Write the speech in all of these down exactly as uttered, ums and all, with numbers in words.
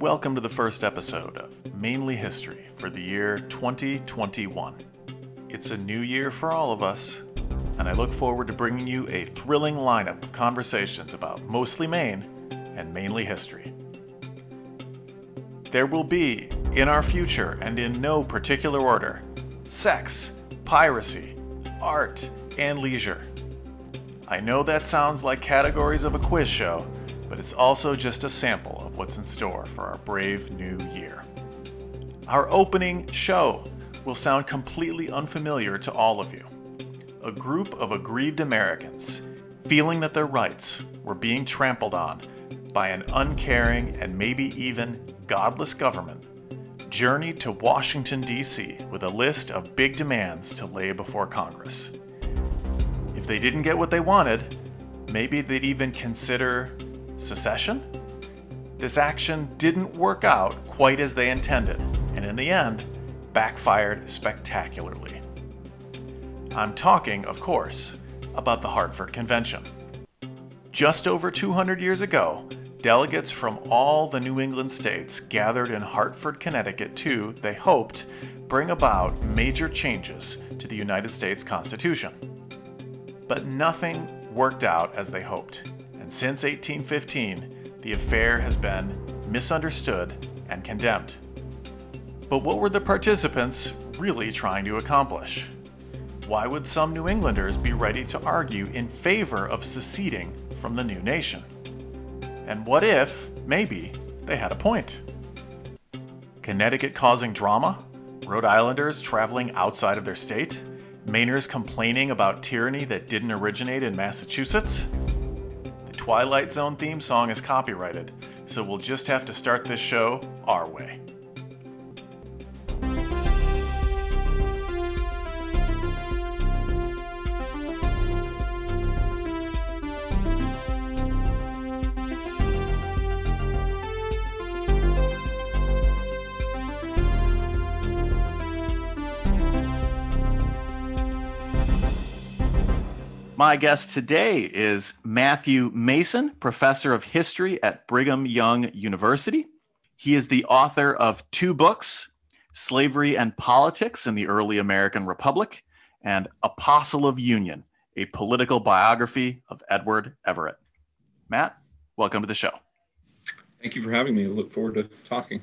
Welcome to the first episode of Mainely History for the year twenty twenty-one. It's a new year for all of us, and I look forward to bringing you a thrilling lineup of conversations about mostly Maine and mainly history. There will be, in our future and in no particular order, sex, piracy, art, and leisure. I know that sounds like categories of a quiz show, but it's also just a sample of what's in store for our brave new year. Our opening show will sound completely unfamiliar to all of you. A group of aggrieved Americans, feeling that their rights were being trampled on by an uncaring and maybe even godless government, journeyed to Washington, D C with a list of big demands to lay before Congress. If they didn't get what they wanted, maybe they'd even consider secession? This action didn't work out quite as they intended, and in the end, backfired spectacularly. I'm talking, of course, about the Hartford Convention. Just over two hundred years ago, delegates from all the New England states gathered in Hartford, Connecticut to, they hoped, bring about major changes to the United States Constitution. But nothing worked out as they hoped. And since eighteen fifteen, the affair has been misunderstood and condemned. But what were the participants really trying to accomplish? Why would some New Englanders be ready to argue in favor of seceding from the new nation? And what if, maybe, they had a point? Connecticut causing drama? Rhode Islanders traveling outside of their state? Mainers complaining about tyranny that didn't originate in Massachusetts? Twilight Zone theme song is copyrighted, so we'll just have to start this show our way. My guest today is Matthew Mason, professor of history at Brigham Young University. He is the author of two books, Slavery and Politics in the Early American Republic and Apostle of Union, a political biography of Edward Everett. Matt, welcome to the show. Thank you for having me. I look forward to talking.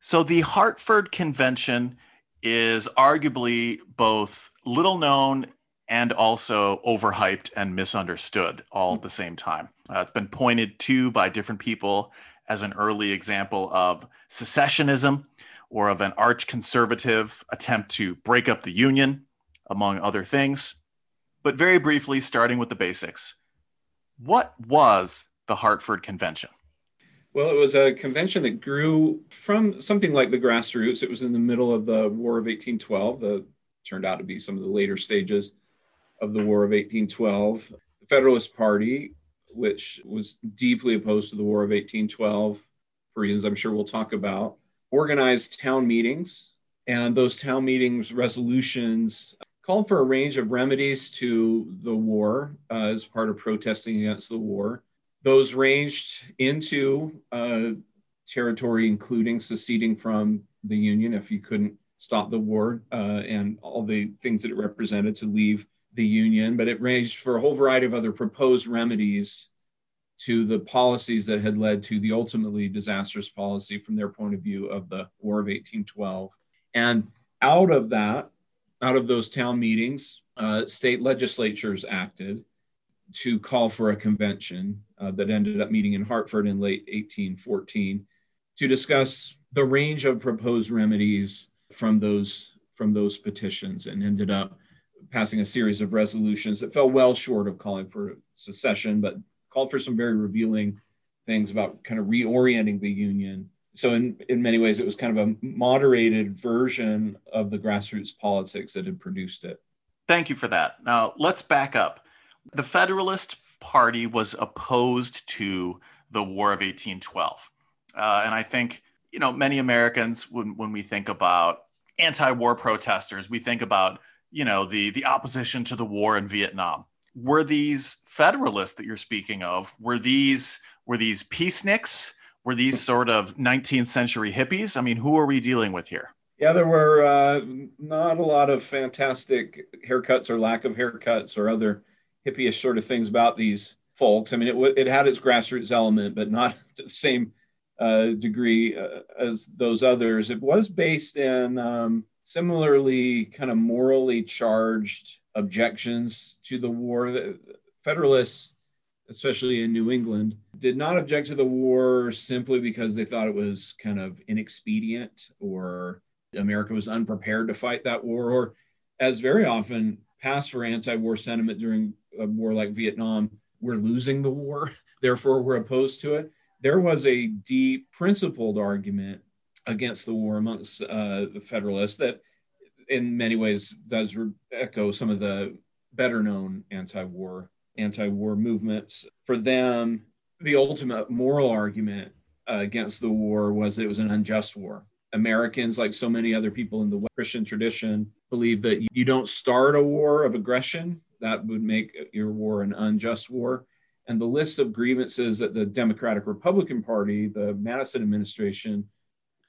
So the Hartford Convention is arguably both little known and also overhyped and misunderstood all at the same time. Uh, it's been pointed to by different people as an early example of secessionism or of an arch-conservative attempt to break up the Union, among other things. But very briefly, starting with the basics, what was the Hartford Convention? Well, it was a convention that grew from something like the grassroots. It was in the middle of the War of eighteen twelve, that turned out to be some of the later stages of the War of eighteen twelve. The Federalist Party, which was deeply opposed to the War of eighteen twelve, for reasons I'm sure we'll talk about, organized town meetings. And those town meetings resolutions called for a range of remedies to the war uh, as part of protesting against the war. Those ranged into uh, territory, including seceding from the Union if you couldn't stop the war uh, and all the things that it represented to leave the Union, but it ranged for a whole variety of other proposed remedies to the policies that had led to the ultimately disastrous policy from their point of view of the War of eighteen twelve. And out of that, out of those town meetings, uh, state legislatures acted to call for a convention uh, that ended up meeting in Hartford in late eighteen fourteen to discuss the range of proposed remedies from those, from those petitions, and ended up passing a series of resolutions that fell well short of calling for secession, but called for some very revealing things about kind of reorienting the Union. So in, in many ways, it was kind of a moderated version of the grassroots politics that had produced it. Thank you for that. Now let's back up. The Federalist Party was opposed to the War of eighteen twelve. Uh, and I think, you know, many Americans, when, when we think about anti-war protesters, we think about you know, the, the opposition to the war in Vietnam. Were these Federalists that you're speaking of, were these, were these peaceniks? were these sort of nineteenth century hippies? I mean, who are we dealing with here? Yeah, there were uh, not a lot of fantastic haircuts or lack of haircuts or other hippie-ish sort of things about these folks. I mean, it, it had its grassroots element, but not to the same uh, degree uh, as those others. It was based in um, similarly kind of morally charged objections to the war. The Federalists, especially in New England, did not object to the war simply because they thought it was kind of inexpedient or America was unprepared to fight that war, or as very often passed for anti-war sentiment during a war like Vietnam, we're losing the war, therefore we're opposed to it. There was a deep principled argument against the war amongst uh, the Federalists that in many ways does echo some of the better known anti-war anti-war movements. For them, the ultimate moral argument uh, against the war was that it was an unjust war. Americans, like so many other people in the Christian tradition, believe that you don't start a war of aggression. That would make your war an unjust war. And the list of grievances that the Democratic-Republican Party, the Madison administration,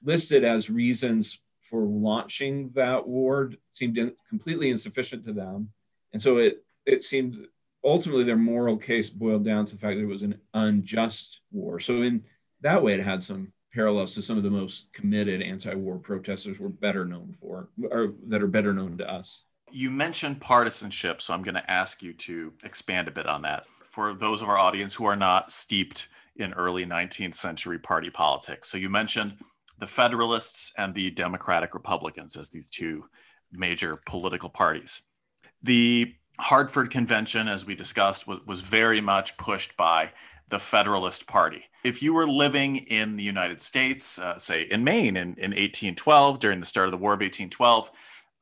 listed as reasons for launching that war seemed in, completely insufficient to them. And so it, it seemed ultimately their moral case boiled down to the fact that it was an unjust war. So in that way, it had some parallels to some of the most committed anti-war protesters we're better known for, or that are better known to us. You mentioned partisanship, so I'm going to ask you to expand a bit on that. For those of our audience who are not steeped in early nineteenth century party politics, so you mentioned the Federalists and the Democratic Republicans as these two major political parties. The Hartford Convention, as we discussed, was, was very much pushed by the Federalist Party. If you were living in the United States, uh, say in Maine in, in eighteen twelve, during the start of the War of eighteen twelve,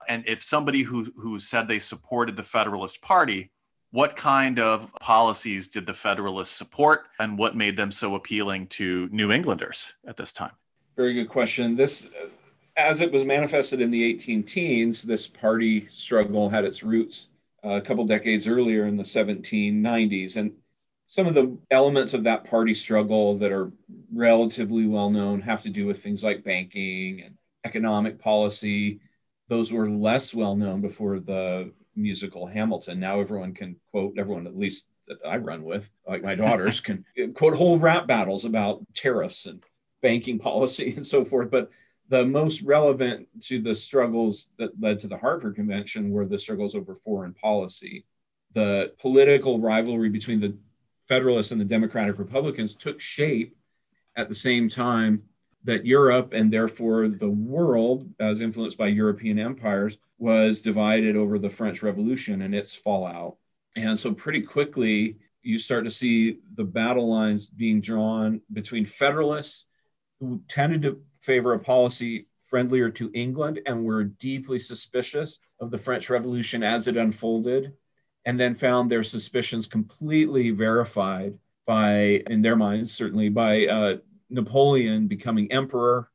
and if somebody who, who said they supported the Federalist Party, what kind of policies did the Federalists support and what made them so appealing to New Englanders at this time? Very good question. This, as it was manifested in the eighteen teens, this party struggle had its roots a couple decades earlier in the seventeen nineties. And some of the elements of that party struggle that are relatively well known have to do with things like banking and economic policy. Those were less well known before the musical Hamilton. Now everyone can quote, everyone at least that I run with, like my daughters, can quote whole rap battles about tariffs and banking policy and so forth. But the most relevant to the struggles that led to the Hartford Convention were the struggles over foreign policy. The political rivalry between the Federalists and the Democratic Republicans took shape at the same time that Europe, and therefore the world, as influenced by European empires, was divided over the French Revolution and its fallout. And so pretty quickly, you start to see the battle lines being drawn between Federalists, who tended to favor a policy friendlier to England and were deeply suspicious of the French Revolution as it unfolded, and then found their suspicions completely verified by, in their minds, certainly by uh, Napoleon becoming emperor,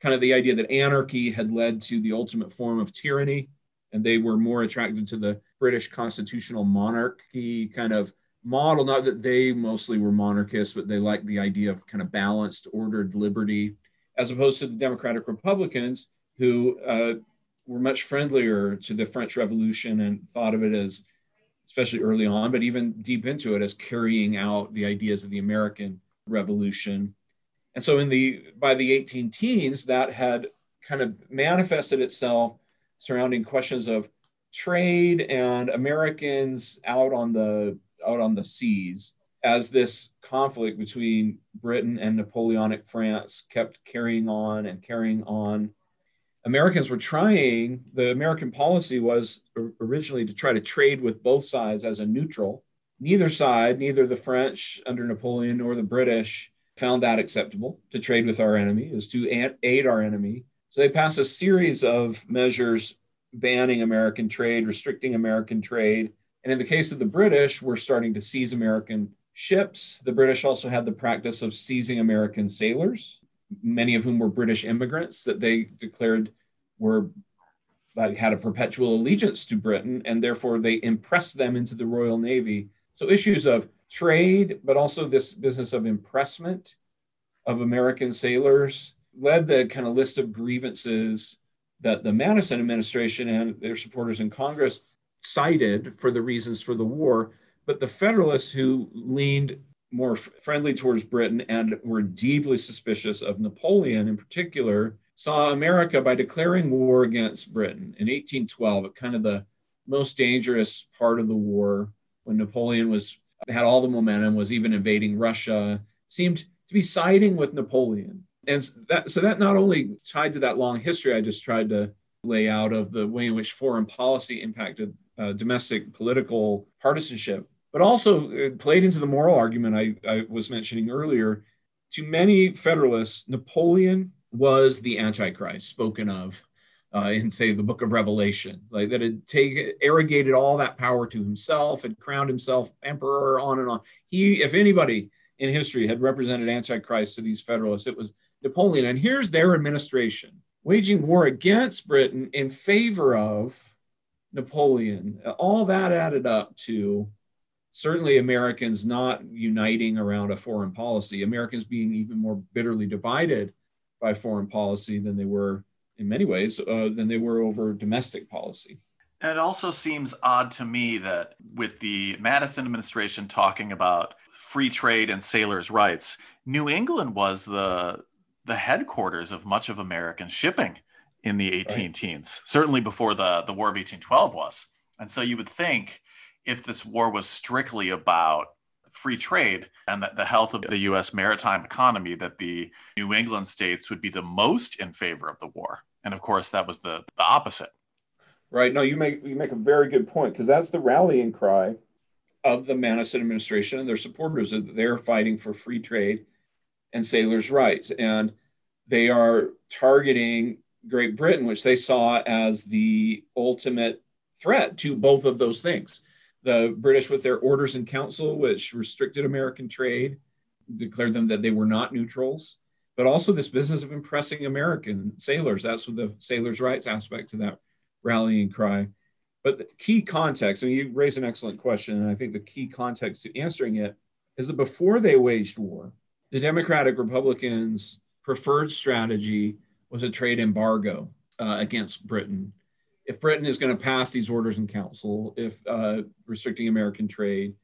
kind of the idea that anarchy had led to the ultimate form of tyranny, and they were more attracted to the British constitutional monarchy kind of model. Not that they mostly were monarchists, but they liked the idea of kind of balanced, ordered liberty, as opposed to the Democratic Republicans, who uh, were much friendlier to the French Revolution and thought of it as, especially early on, but even deep into it, as carrying out the ideas of the American Revolution. And so in the by the eighteen teens, that had kind of manifested itself surrounding questions of trade and Americans out on the out on the seas, as this conflict between Britain and Napoleonic France kept carrying on and carrying on. Americans were trying, the American policy was originally to try to trade with both sides as a neutral. Neither side, neither the French under Napoleon nor the British, found that acceptable. To trade with our enemy is to aid our enemy. So they passed a series of measures banning American trade, restricting American trade. And in the case of the British, we're starting to seize American ships. The British also had the practice of seizing American sailors, many of whom were British immigrants that they declared were like had a perpetual allegiance to Britain, and therefore they impressed them into the Royal Navy. So issues of trade, but also this business of impressment, of American sailors, led the kind of list of grievances that the Madison administration and their supporters in Congress cited for the reasons for the war. But the Federalists, who leaned more f- friendly towards Britain and were deeply suspicious of Napoleon in particular, saw America, by declaring war against Britain in eighteen twelve, at kind of the most dangerous part of the war, when Napoleon was had all the momentum, was even invading Russia, seemed to be siding with Napoleon. And that, so that not only tied to that long history I just tried to lay out of the way in which foreign policy impacted uh, domestic political partisanship, but also it played into the moral argument I, I was mentioning earlier. To many Federalists, Napoleon was the Antichrist spoken of uh, in, say, the Book of Revelation, like that had taken, arrogated all that power to himself, had crowned himself emperor, on and on. He, if anybody in history had represented Antichrist to these Federalists, it was Napoleon. And here's their administration waging war against Britain in favor of Napoleon. All that added up to certainly Americans not uniting around a foreign policy, Americans being even more bitterly divided by foreign policy than they were in many ways, uh, than they were over domestic policy. And it also seems odd to me that with the Madison administration talking about free trade and sailors' rights, New England was the the headquarters of much of American shipping in the eighteen teens, certainly before the, the War of eighteen twelve was. And so you would think if this war was strictly about free trade and the health of the U S maritime economy, that the New England states would be the most in favor of the war. And of course, that was the, the opposite. Right. No, you make you make a very good point, because that's the rallying cry of the Madison administration and their supporters. They're fighting for free trade and sailors' rights. And they are targeting Great Britain, which they saw as the ultimate threat to both of those things. The British with their orders in council, which restricted American trade, declared them that they were not neutrals, but also this business of impressing American sailors. That's what the sailors' rights aspect to that rallying cry. But the key context, and you raise an excellent question, and I think the key context to answering it is that before they waged war, the Democratic-Republicans' preferred strategy was a trade embargo uh, against Britain. If Britain is going to pass these orders in council, if uh, restricting American trade,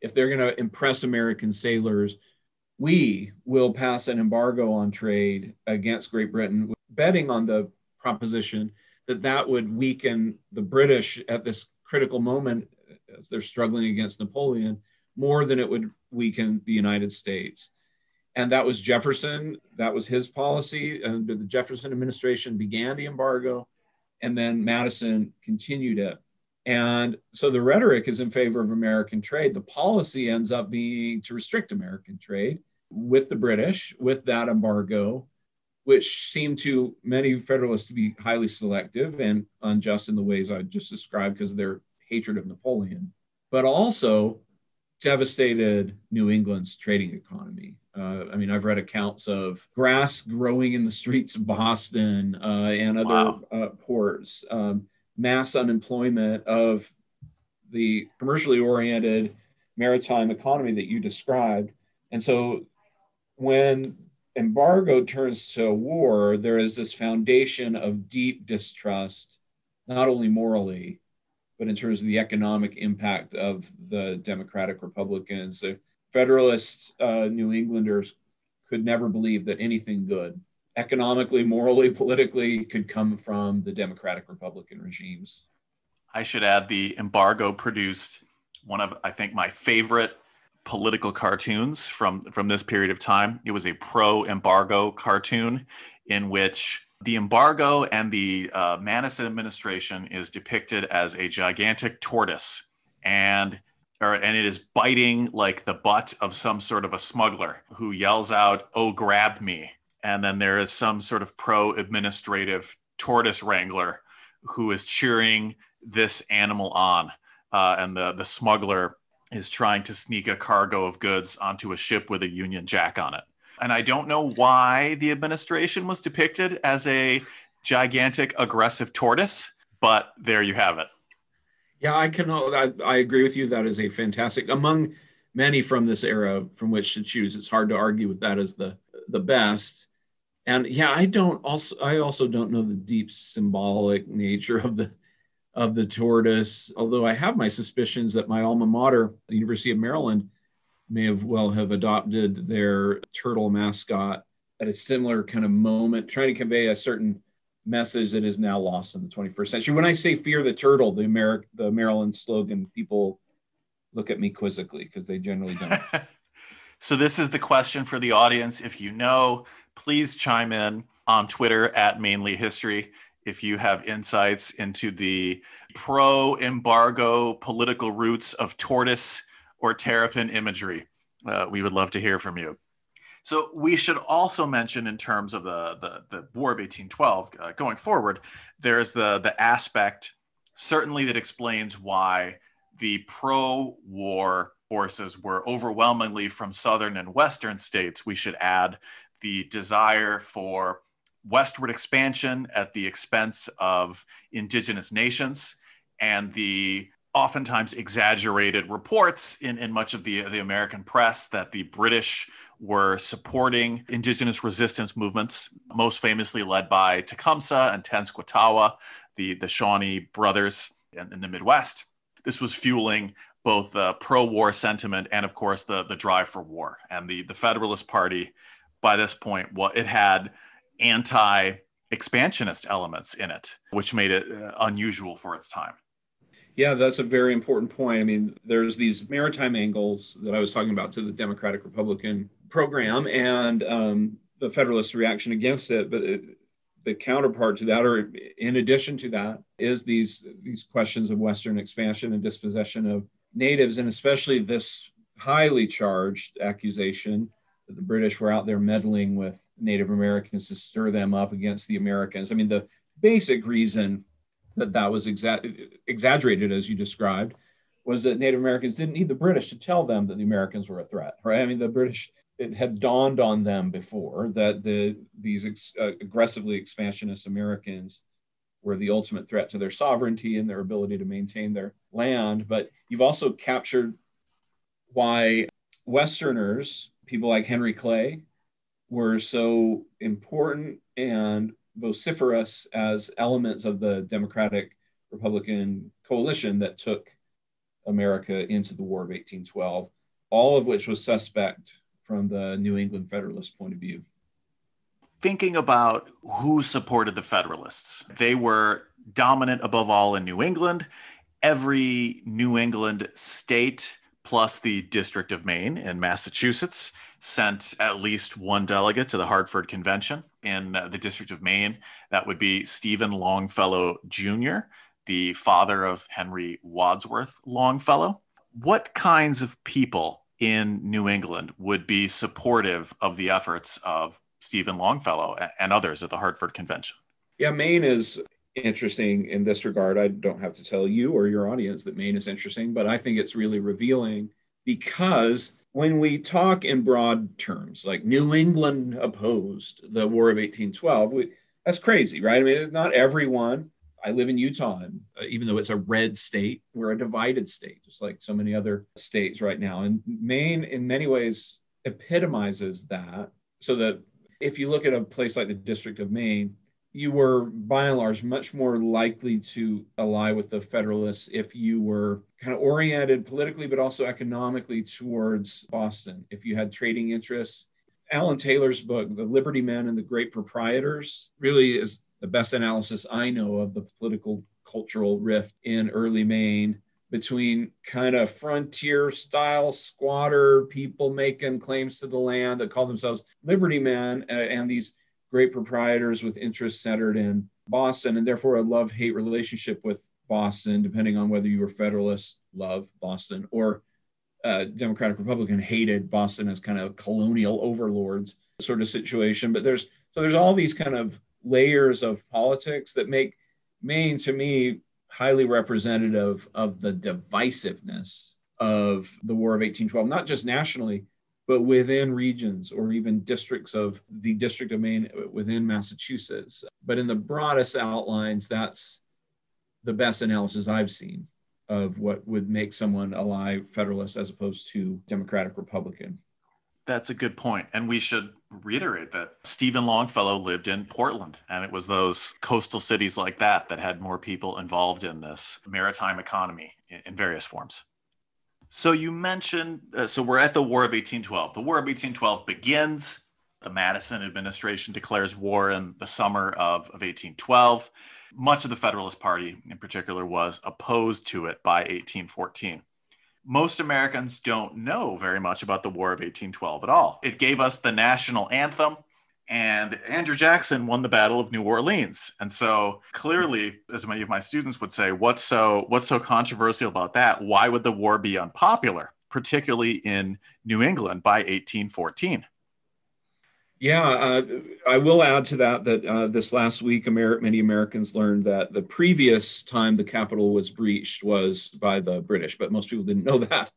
if they're going to impress American sailors, we will pass an embargo on trade against Great Britain, betting on the proposition that that would weaken the British at this critical moment as they're struggling against Napoleon more than it would weaken the United States. And that was Jefferson. That was his policy. And the Jefferson administration began the embargo, and then Madison continued it. And so the rhetoric is in favor of American trade. The policy ends up being to restrict American trade with the British, with that embargo, which seemed to many Federalists to be highly selective and unjust in the ways I just described because of their hatred of Napoleon, but also devastated New England's trading economy. Uh, I mean, I've read accounts of grass growing in the streets of Boston uh, and other wow. uh, ports, um, mass unemployment of the commercially oriented maritime economy that you described. And so when embargo turns to war, there is this foundation of deep distrust, not only morally, but in terms of the economic impact of the Democratic Republicans. The Federalist uh, New Englanders could never believe that anything good, economically, morally, politically, could come from the Democratic Republican regimes. I should add the embargo produced one of, I think, my favorite political cartoons from, from this period of time. It was a pro-embargo cartoon in which the embargo and the uh, Madison administration is depicted as a gigantic tortoise, and or, and it is biting like the butt of some sort of a smuggler who yells out, "Oh, grab me!" And then there is some sort of pro-administrative tortoise wrangler who is cheering this animal on, uh, and the the smuggler is trying to sneak a cargo of goods onto a ship with a Union Jack on it. And I don't know why the administration was depicted as a gigantic, aggressive tortoise, but there you have it. Yeah, I can. I, I agree with you. That is a fantastic, among many from this era from which to choose. It's hard to argue with that as the the best. And yeah, I don't also, I also don't know the deep symbolic nature of the, of the tortoise, although I have my suspicions that my alma mater, the University of Maryland, may have well have adopted their turtle mascot at a similar kind of moment, trying to convey a certain message that is now lost in the twenty-first century. When I say fear the turtle, the Ameri- the Maryland slogan, people look at me quizzically because they generally don't. So this is the question for the audience. If you know, please chime in on Twitter at Mainely History. If you have insights into the pro-embargo political roots of tortoise or terrapin imagery, uh, we would love to hear from you. So we should also mention, in terms of the, the, the War of eighteen twelve, uh, going forward, there's the, the aspect certainly that explains why the pro-war forces were overwhelmingly from southern and western states. We should add the desire for westward expansion at the expense of indigenous nations, and the oftentimes exaggerated reports in, in much of the, the American press that the British were supporting indigenous resistance movements, most famously led by Tecumseh and Tenskwatawa, the, the Shawnee brothers in, in the Midwest. This was fueling both the pro-war sentiment and, of course, the, the drive for war. And the, the Federalist Party, by this point, well, it had anti-expansionist elements in it, which made it unusual for its time. Yeah, that's a very important point. I mean, there's these maritime angles that I was talking about to the Democratic-Republican program and um, the Federalist reaction against it. But it, the counterpart to that, or in addition to that, is these, these questions of Western expansion and dispossession of natives, and especially this highly charged accusation that the British were out there meddling with Native Americans to stir them up against the Americans. I mean, the basic reason that that was exa- exaggerated, as you described, was that Native Americans didn't need the British to tell them that the Americans were a threat, right? I mean, the British, it had dawned on them before that the these ex- uh, aggressively expansionist Americans were the ultimate threat to their sovereignty and their ability to maintain their land. But you've also captured why Westerners, people like Henry Clay, were so important and vociferous as elements of the Democratic-Republican coalition that took America into the War of eighteen twelve, all of which was suspect from the New England Federalist point of view. Thinking about who supported the Federalists, they were dominant above all in New England. Every New England state, plus the District of Maine in Massachusetts, sent at least one delegate to the Hartford Convention. In the District of Maine, that would be Stephen Longfellow Junior, the father of Henry Wadsworth Longfellow. What kinds of people in New England would be supportive of the efforts of Stephen Longfellow and others at the Hartford Convention? Yeah, Maine is interesting in this regard. I don't have to tell you or your audience that Maine is interesting, but I think it's really revealing, because when we talk in broad terms, like New England opposed the War of eighteen twelve, we, that's crazy, right? I mean, not everyone. I live in Utah, and even though it's a red state, we're a divided state, just like so many other states right now. And Maine, in many ways, epitomizes that, so that if you look at a place like the District of Maine, you were, by and large, much more likely to ally with the Federalists if you were kind of oriented politically, but also economically towards Boston, if you had trading interests. Alan Taylor's book, The Liberty Men and the Great Proprietors, really is the best analysis I know of the political cultural rift in early Maine between kind of frontier style squatter people making claims to the land that call themselves Liberty Men uh, and these great proprietors with interests centered in Boston, and therefore a love-hate relationship with Boston, depending on whether you were Federalist, loved Boston, or uh, Democratic-Republican, hated Boston as kind of colonial overlords sort of situation. But there's, so there's all these kind of layers of politics that make Maine, to me, highly representative of the divisiveness of the War of eighteen twelve, not just nationally, but within regions or even districts of the District of Maine within Massachusetts. But in the broadest outlines, that's the best analysis I've seen of what would make someone ally Federalist as opposed to Democratic Republican. That's a good point. And we should reiterate that Stephen Longfellow lived in Portland, and it was those coastal cities like that that had more people involved in this maritime economy in various forms. So you mentioned, uh, so we're at the War of eighteen twelve. The War of eighteen twelve begins. The Madison administration declares war in the summer of, of eighteen twelve. Much of the Federalist Party in particular was opposed to it by eighteen fourteen. Most Americans don't know very much about the War of eighteen twelve at all. It gave us the national anthem, and Andrew Jackson won the Battle of New Orleans. And so clearly, as many of my students would say, what's so, what's so controversial about that? Why would the war be unpopular, particularly in New England by eighteen fourteen? Yeah, uh, I will add to that that uh, this last week, Amer- many Americans learned that the previous time the Capitol was breached was by the British, but most people didn't know that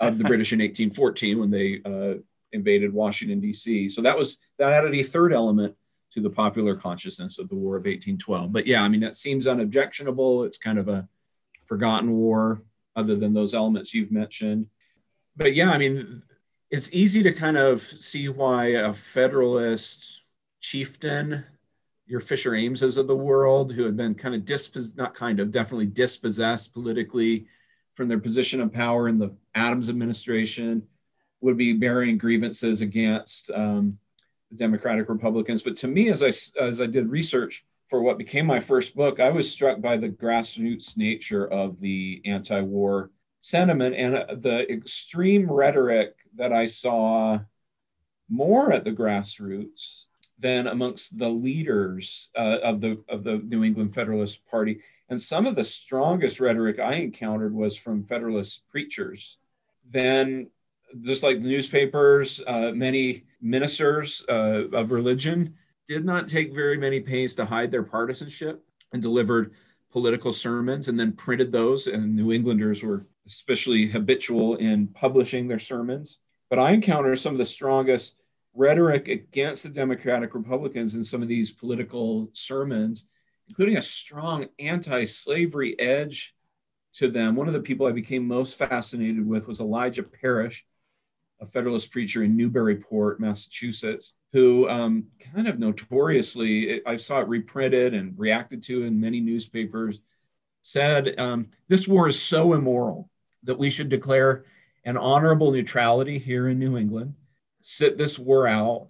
of the British in eighteen fourteen when they uh, invaded Washington, D C. So that was that added a third element to the popular consciousness of the War of eighteen twelve. But yeah, I mean, that seems unobjectionable. It's kind of a forgotten war other than those elements you've mentioned. But yeah, I mean, it's easy to kind of see why a Federalist chieftain, your Fisher Ameses of the world, who had been kind of dispos- not kind of, definitely dispossessed politically from their position of power in the Adams administration, would be bearing grievances against um, the Democratic-Republicans. But to me, as I, as I did research for what became my first book, I was struck by the grassroots nature of the anti-war sentiment and the extreme rhetoric that I saw more at the grassroots than amongst the leaders uh, of the of the New England Federalist Party. And some of the strongest rhetoric I encountered was from Federalist preachers. Then, just like the newspapers, uh, many ministers uh, of religion did not take very many pains to hide their partisanship and delivered political sermons and then printed those, and New Englanders were especially habitual in publishing their sermons. But I encounter some of the strongest rhetoric against the Democratic Republicans in some of these political sermons, including a strong anti-slavery edge to them. One of the people I became most fascinated with was Elijah Parish, a Federalist preacher in Newburyport, Massachusetts, who um, kind of notoriously, it, I saw it reprinted and reacted to in many newspapers, said, um, this war is so immoral that we should declare an honorable neutrality here in New England, sit this war out,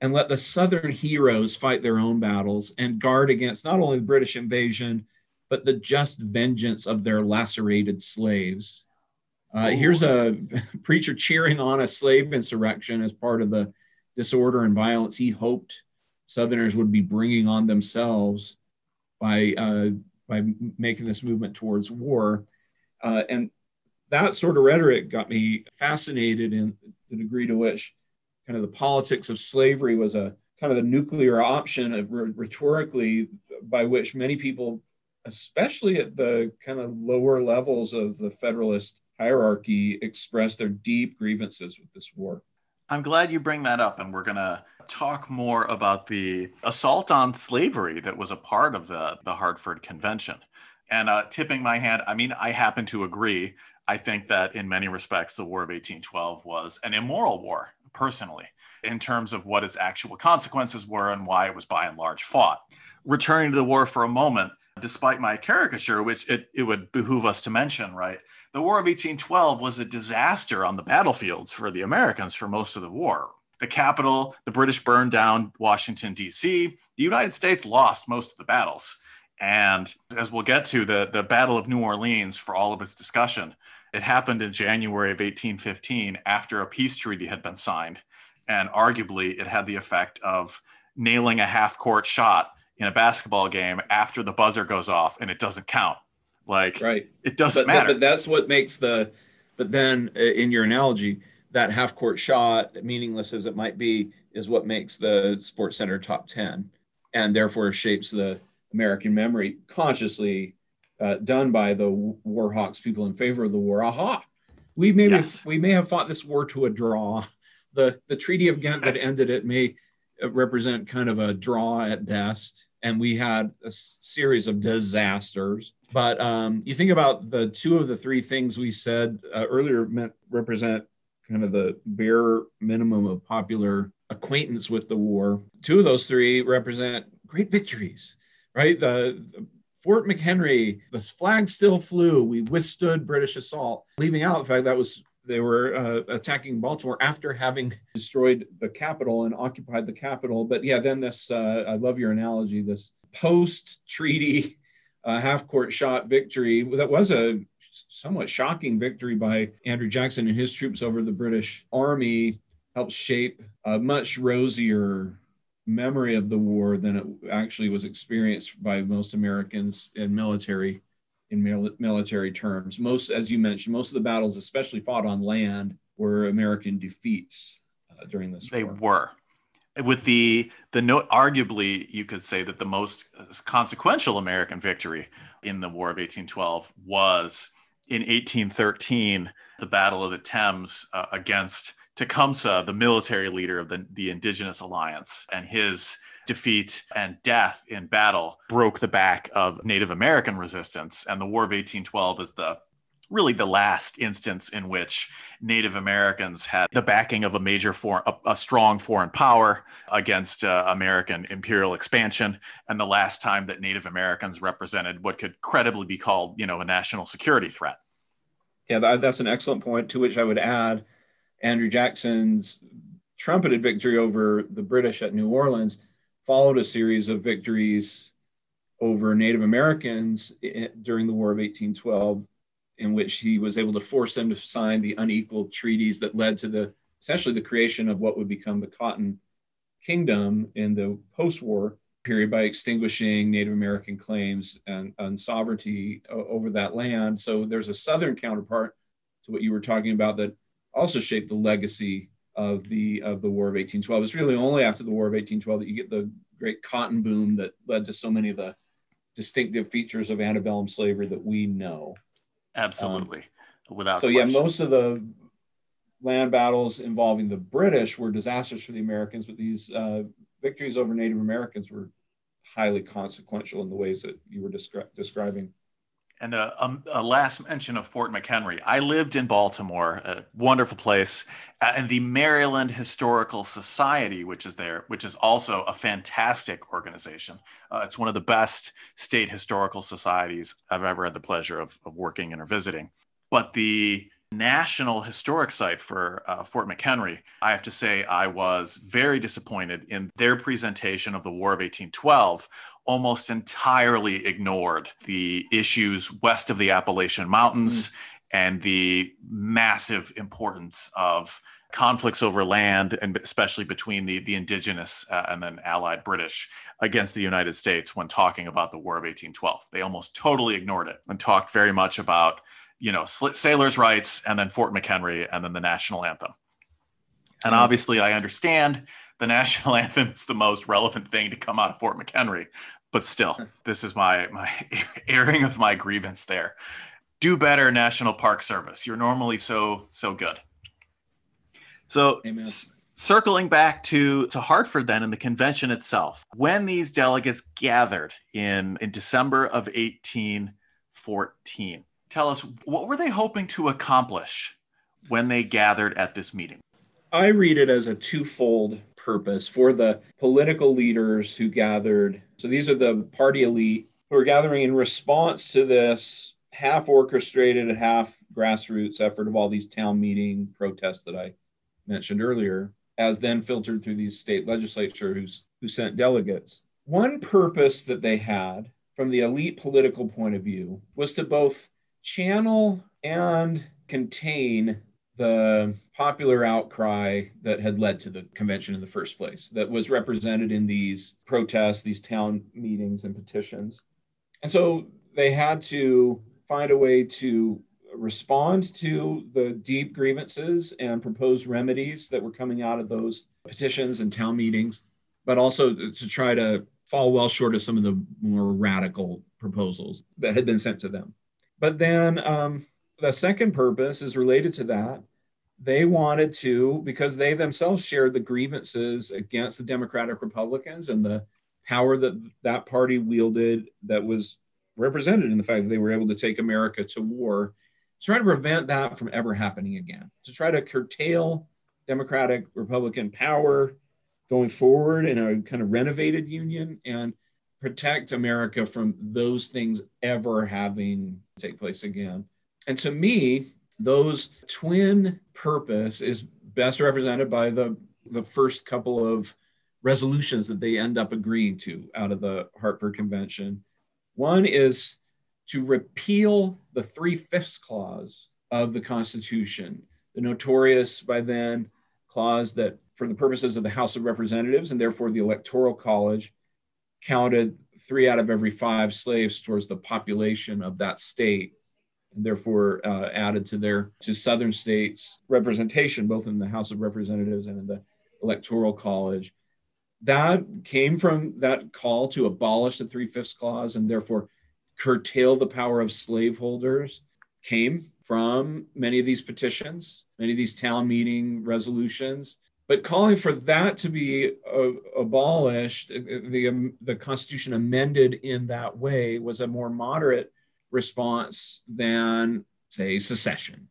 and let the Southern heroes fight their own battles and guard against not only the British invasion, but the just vengeance of their lacerated slaves. Uh, here's a preacher cheering on a slave insurrection as part of the disorder and violence he hoped Southerners would be bringing on themselves by uh, by making this movement towards war. Uh, and that sort of rhetoric got me fascinated in the degree to which kind of the politics of slavery was a kind of the nuclear option of rhetorically by which many people, especially at the kind of lower levels of the Federalist hierarchy, expressed their deep grievances with this war. I'm glad you bring that up, and we're going to talk more about the assault on slavery that was a part of the, the Hartford Convention. And uh, tipping my hand, I mean, I happen to agree. I think that in many respects, the War of eighteen twelve was an immoral war, personally, in terms of what its actual consequences were and why it was by and large fought. Returning to the war for a moment, despite my caricature, which it, it would behoove us to mention, right? The War of eighteen twelve was a disaster on the battlefields for the Americans for most of the war. The Capitol, the British burned down Washington, D C. The United States lost most of the battles. And as we'll get to, the, the Battle of New Orleans, for all of its discussion, it happened in January of eighteen fifteen after a peace treaty had been signed. And arguably, it had the effect of nailing a half-court shot in a basketball game after the buzzer goes off and it doesn't count. Like, right. It doesn't but, matter. But that's what makes the, but then in your analogy, that half-court shot, meaningless as it might be, is what makes the Sports Center top ten, and therefore shapes the American memory, consciously uh, done by the war hawks, people in favor of the war. Aha, we may yes. have, we may have fought this war to a draw. The the Treaty of Ghent that ended it may represent kind of a draw at best. And we had a series of disasters. But um, you think about the two of the three things we said uh, earlier meant represent kind of the bare minimum of popular acquaintance with the war. Two of those three represent great victories, right? The, the Fort McHenry, the flag still flew. We withstood British assault, leaving out the fact that was they were uh, attacking Baltimore after having destroyed the Capitol and occupied the Capitol. But yeah, then this, uh, I love your analogy, this post-treaty uh, half-court shot victory that was a somewhat shocking victory by Andrew Jackson and his troops over the British Army helped shape a much rosier memory of the war than it actually was experienced by most Americans in military in mil- military terms. Most, as you mentioned, most of the battles, especially fought on land, were American defeats uh, during this they war. They were. With the the note, arguably, you could say that the most consequential American victory in the War of eighteen twelve was in eighteen thirteen, the Battle of the Thames uh, against Tecumseh, the military leader of the, the Indigenous Alliance, and his defeat and death in battle broke the back of Native American resistance. And the War of eighteen twelve is the really the last instance in which Native Americans had the backing of a major foreign, a, a strong foreign power against uh, American imperial expansion, and the last time that Native Americans represented what could credibly be called, you know, a national security threat. Yeah, that, that's an excellent point, to which I would add Andrew Jackson's trumpeted victory over the British at New Orleans followed a series of victories over Native Americans during the War of eighteen twelve, in which he was able to force them to sign the unequal treaties that led to the essentially the creation of what would become the Cotton Kingdom in the post-war period by extinguishing Native American claims and, and sovereignty over that land. So there's a Southern counterpart to what you were talking about that also shaped the legacy of the of the War of eighteen twelve. It's really only after the War of eighteen twelve that you get the great cotton boom that led to so many of the distinctive features of antebellum slavery that we know. Absolutely, um, without so question. Yeah, most of the land battles involving the British were disasters for the Americans, but these uh, victories over Native Americans were highly consequential in the ways that you were descri- describing. And a, a, a last mention of Fort McHenry. I lived in Baltimore, a wonderful place, and the Maryland Historical Society, which is there, which is also a fantastic organization. Uh, it's one of the best state historical societies I've ever had the pleasure of, of working in or visiting. But the National Historic Site for uh, Fort McHenry, I have to say I was very disappointed in their presentation of the War of eighteen twelve, almost entirely ignored the issues west of the Appalachian Mountains mm. and the massive importance of conflicts over land, and especially between the, the indigenous uh, and then allied British against the United States when talking about the War of eighteen twelve. They almost totally ignored it and talked very much about you know, sailors' rights, and then Fort McHenry, and then the national anthem. And obviously, I understand the national anthem is the most relevant thing to come out of Fort McHenry, but still, this is my, my airing of my grievance there. Do better, National Park Service. You're normally so, so good. So c- circling back to, to Hartford then and the convention itself, when these delegates gathered in, in December of eighteen fourteen, tell us, what were they hoping to accomplish when they gathered at this meeting? I read it as a twofold purpose for the political leaders who gathered. So these are the party elite who are gathering in response to this half orchestrated and half grassroots effort of all these town meeting protests that I mentioned earlier, as then filtered through these state legislatures who sent delegates. One purpose that they had from the elite political point of view was to both channel and contain the popular outcry that had led to the convention in the first place, that was represented in these protests, these town meetings and petitions. And so they had to find a way to respond to the deep grievances and propose remedies that were coming out of those petitions and town meetings, but also to try to fall well short of some of the more radical proposals that had been sent to them. But then um, the second purpose is related to that. They wanted to, because they themselves shared the grievances against the Democratic-Republicans and the power that that party wielded that was represented in the fact that they were able to take America to war, to try to prevent that from ever happening again, to try to curtail Democratic-Republican power going forward in a kind of renovated union and protect America from those things ever having take place again. And to me, those twin purpose is best represented by the, the first couple of resolutions that they end up agreeing to out of the Hartford Convention. One is to repeal the three-fifths clause of the Constitution, the notorious by then clause that for the purposes of the House of Representatives and therefore the Electoral College counted three out of every five slaves towards the population of that state, and therefore uh, added to their to Southern states' representation, both in the House of Representatives and in the Electoral College. That came from that call to abolish the three-fifths clause and therefore curtail the power of slaveholders, came from many of these petitions, many of these town meeting resolutions. But calling for that to be uh, abolished, the, um, the Constitution amended in that way, was a more moderate response than, say, secession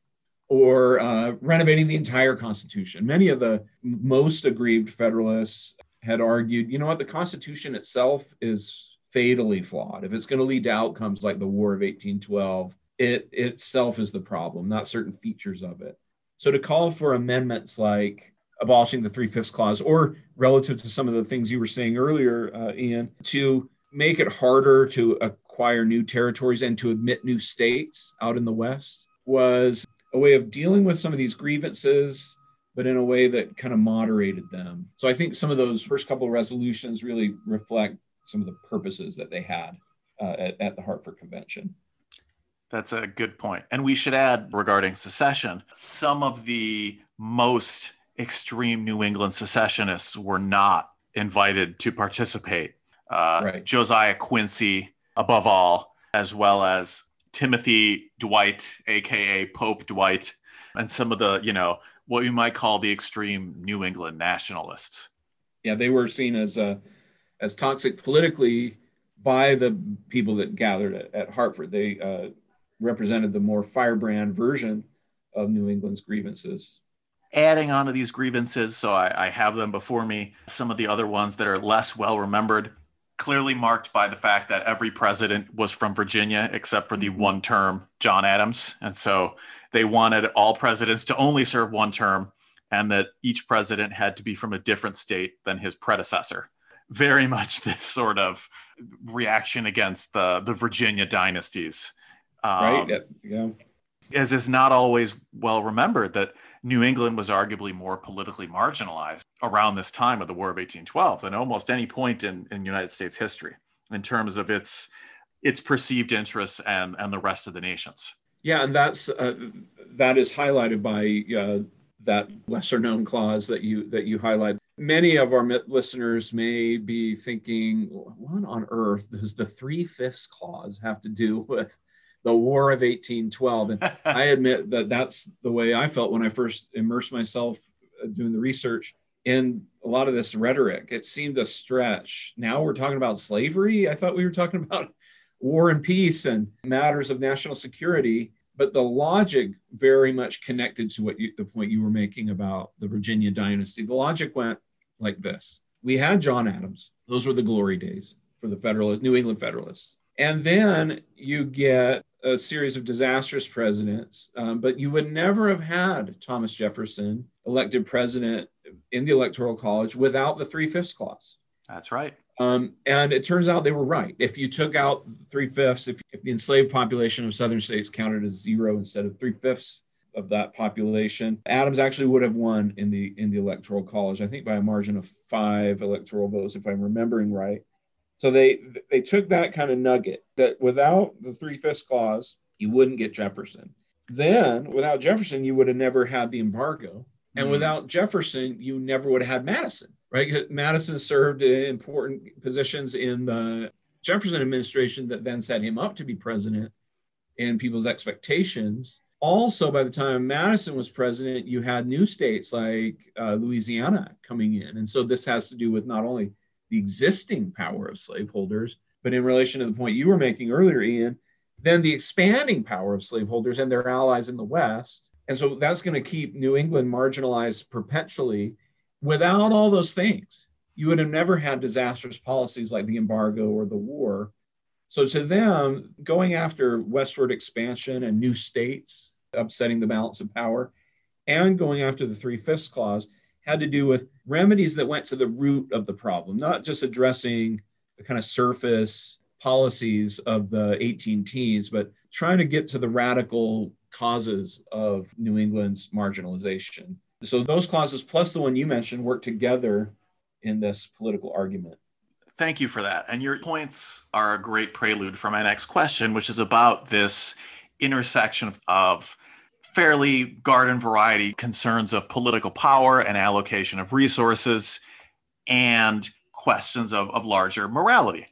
or uh, renovating the entire Constitution. Many of the most aggrieved Federalists had argued, you know what, the Constitution itself is fatally flawed. If it's going to lead to outcomes like the War of eighteen twelve, it itself is the problem, not certain features of it. So to call for amendments like abolishing the three-fifths clause, or relative to some of the things you were saying earlier, uh, Ian, to make it harder to acquire new territories and to admit new states out in the West, was a way of dealing with some of these grievances, but in a way that kind of moderated them. So I think some of those first couple of resolutions really reflect some of the purposes that they had uh, at, at the Hartford Convention. That's a good point. And we should add, regarding secession, some of the most extreme New England secessionists were not invited to participate. Uh, right. Josiah Quincy, above all, as well as Timothy Dwight, a k a. Pope Dwight, and some of the, you know, what you might call the extreme New England nationalists. Yeah, they were seen as uh, as toxic politically by the people that gathered at, at Hartford. They uh, represented the more firebrand version of New England's grievances. Adding on to these grievances, so I, I have them before me, some of the other ones that are less well remembered, clearly marked by the fact that every president was from Virginia except for the one term John Adams. And so they wanted all presidents to only serve one term, and that each president had to be from a different state than his predecessor. Very much this sort of reaction against the, the Virginia dynasties. Um, right. Yeah. As is not always well remembered, that New England was arguably more politically marginalized around this time of the War of eighteen twelve than almost any point in, in United States history in terms of its its perceived interests and, and the rest of the nations. Yeah, and that's uh, that is highlighted by uh, that lesser known clause that you that you highlight. Many of our listeners may be thinking, what on earth does the three-fifths clause have to do with the War of eighteen twelve. And I admit that that's the way I felt when I first immersed myself doing the research in a lot of this rhetoric. It seemed a stretch. Now we're talking about slavery? I thought we were talking about war and peace and matters of national security. But the logic very much connected to what you, the point you were making about the Virginia dynasty. The logic went like this. We had John Adams. Those were the glory days for the Federalist, New England Federalists. And then you get a series of disastrous presidents, um, but you would never have had Thomas Jefferson elected president in the Electoral College without the three-fifths clause. That's right. Um, and it turns out they were right. If you took out three-fifths, if, if the enslaved population of Southern states counted as zero instead of three-fifths of that population, Adams actually would have won in the in the Electoral College, I think by a margin of five electoral votes, if I'm remembering right. So they they took that kind of nugget that without the three-fifths clause, you wouldn't get Jefferson. Then without Jefferson, you would have never had the embargo. And mm-hmm. without Jefferson, you never would have had Madison, right? Madison served important positions in the Jefferson administration that then set him up to be president and people's expectations. Also, by the time Madison was president, you had new states like uh, Louisiana coming in. And so this has to do with not only the existing power of slaveholders, but in relation to the point you were making earlier, Ian, then the expanding power of slaveholders and their allies in the West. And so that's going to keep New England marginalized perpetually. Without all those things, you would have never had disastrous policies like the embargo or the war. So to them, going after westward expansion and new states, upsetting the balance of power, and going after the Three-Fifths Clause had to do with remedies that went to the root of the problem, not just addressing the kind of surface policies of the eighteen teens, but trying to get to the radical causes of New England's marginalization. So those clauses, plus the one you mentioned, work together in this political argument. Thank you for that. And your points are a great prelude for my next question, which is about this intersection of, of fairly garden variety concerns of political power and allocation of resources and questions of, of larger morality.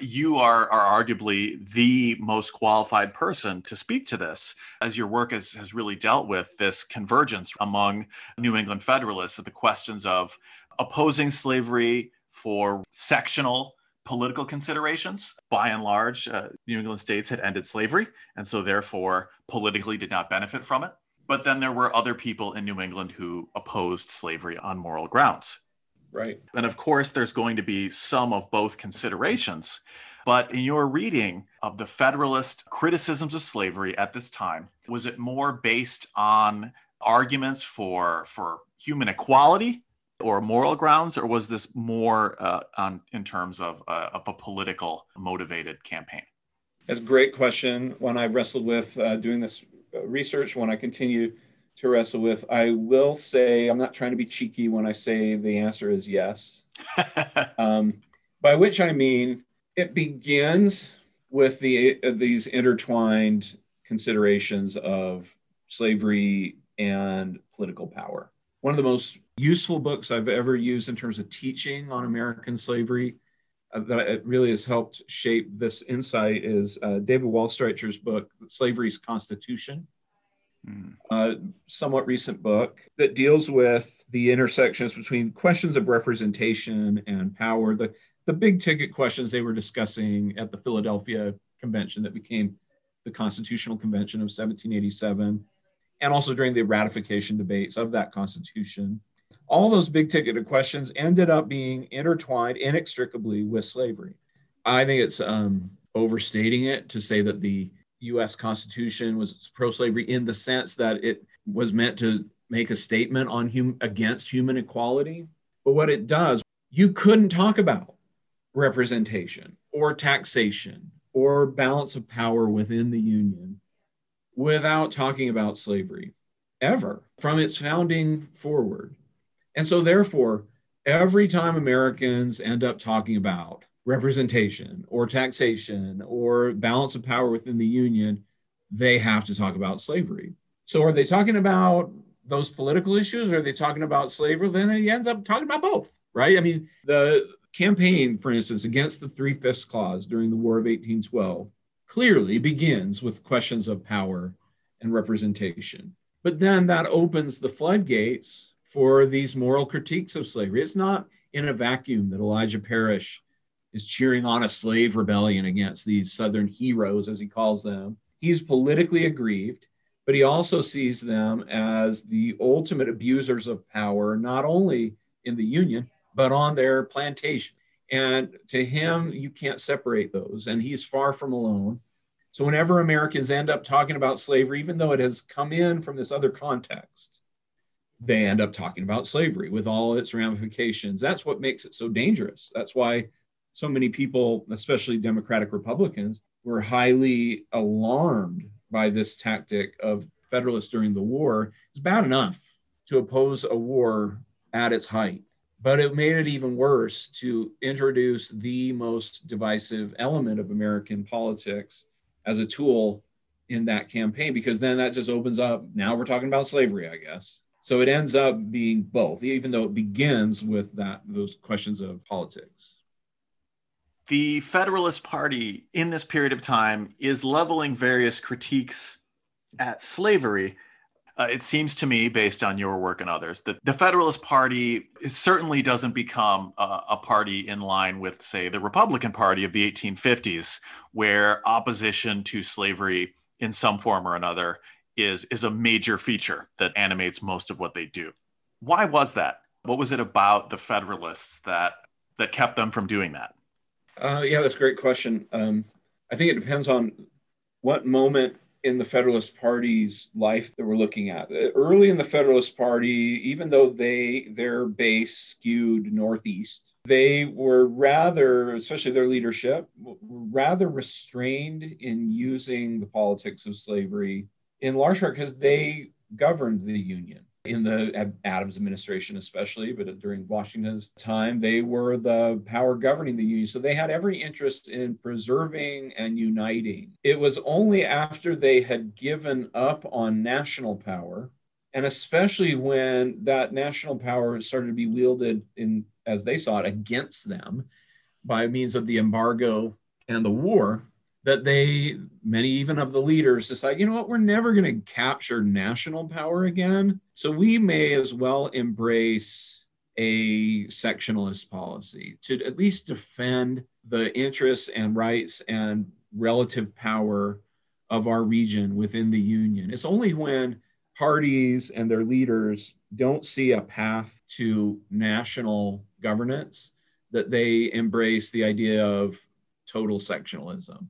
You are, are arguably the most qualified person to speak to this, as your work has, has really dealt with this convergence among New England Federalists of the questions of opposing slavery for sectional political considerations. By and large, uh, New England states had ended slavery, and so therefore politically did not benefit from it. But then there were other people in New England who opposed slavery on moral grounds. Right. And of course, there's going to be some of both considerations. But in your reading of the Federalist criticisms of slavery at this time, was it more based on arguments for, for human equality or moral grounds, or was this more uh, on, in terms of, uh, of a political motivated campaign? That's a great question. One I wrestled with uh, doing this research, one I continue to wrestle with. I will say, I'm not trying to be cheeky when I say the answer is yes. um, by which I mean, it begins with the uh, these intertwined considerations of slavery and political power. One of the most useful books I've ever used in terms of teaching on American slavery uh, that it really has helped shape this insight is uh, David Wallstreicher's book, Slavery's Constitution. Mm. Uh, somewhat recent book that deals with the intersections between questions of representation and power, the, the big ticket questions they were discussing at the Philadelphia Convention that became the Constitutional Convention of seventeen eighty-seven, and also during the ratification debates of that Constitution. All those big ticket questions ended up being intertwined inextricably with slavery. I think it's um, overstating it to say that the U S Constitution was pro-slavery in the sense that it was meant to make a statement on hum- against human equality. But what it does, you couldn't talk about representation or taxation or balance of power within the Union without talking about slavery, ever, from its founding forward. And so therefore, every time Americans end up talking about representation or taxation or balance of power within the Union, they have to talk about slavery. So are they talking about those political issues? Or are they talking about slavery? Then he ends up talking about both, right? I mean, the campaign, for instance, against the Three-Fifths Clause during the War of eighteen twelve clearly begins with questions of power and representation. But then that opens the floodgates for these moral critiques of slavery. It's not in a vacuum that Elijah Parish is cheering on a slave rebellion against these Southern heroes, as he calls them. He's politically aggrieved, but he also sees them as the ultimate abusers of power, not only in the Union, but on their plantation. And to him, you can't separate those, and he's far from alone. So whenever Americans end up talking about slavery, even though it has come in from this other context, they end up talking about slavery with all its ramifications. That's what makes it so dangerous. That's why so many people, especially Democratic Republicans, were highly alarmed by this tactic of Federalists during the war. It's bad enough to oppose a war at its height, but it made it even worse to introduce the most divisive element of American politics as a tool in that campaign, because then that just opens up, now we're talking about slavery, I guess. So it ends up being both, even though it begins with that those questions of politics. The Federalist Party in this period of time is leveling various critiques at slavery, Uh, it seems to me, based on your work and others, that the Federalist Party certainly doesn't become a, a party in line with, say, the Republican Party of the eighteen fifties, where opposition to slavery in some form or another is, is a major feature that animates most of what they do. Why was that? What was it about the Federalists that, that kept them from doing that? Uh, yeah, that's a great question. Um, I think it depends on what moment in the Federalist Party's life that we're looking at. Early in the Federalist Party, even though they their base skewed northeast, they were rather, especially their leadership, were rather restrained in using the politics of slavery, in large part because they governed the Union. In the Adams administration especially, but during Washington's time, they were the power governing the Union. So they had every interest in preserving and uniting. It was only after they had given up on national power, and especially when that national power started to be wielded in, as they saw it, against them by means of the embargo and the war, that they, many even of the leaders, decide, you know what, we're never going to capture national power again. So we may as well embrace a sectionalist policy to at least defend the interests and rights and relative power of our region within the Union. It's only when parties and their leaders don't see a path to national governance that they embrace the idea of total sectionalism.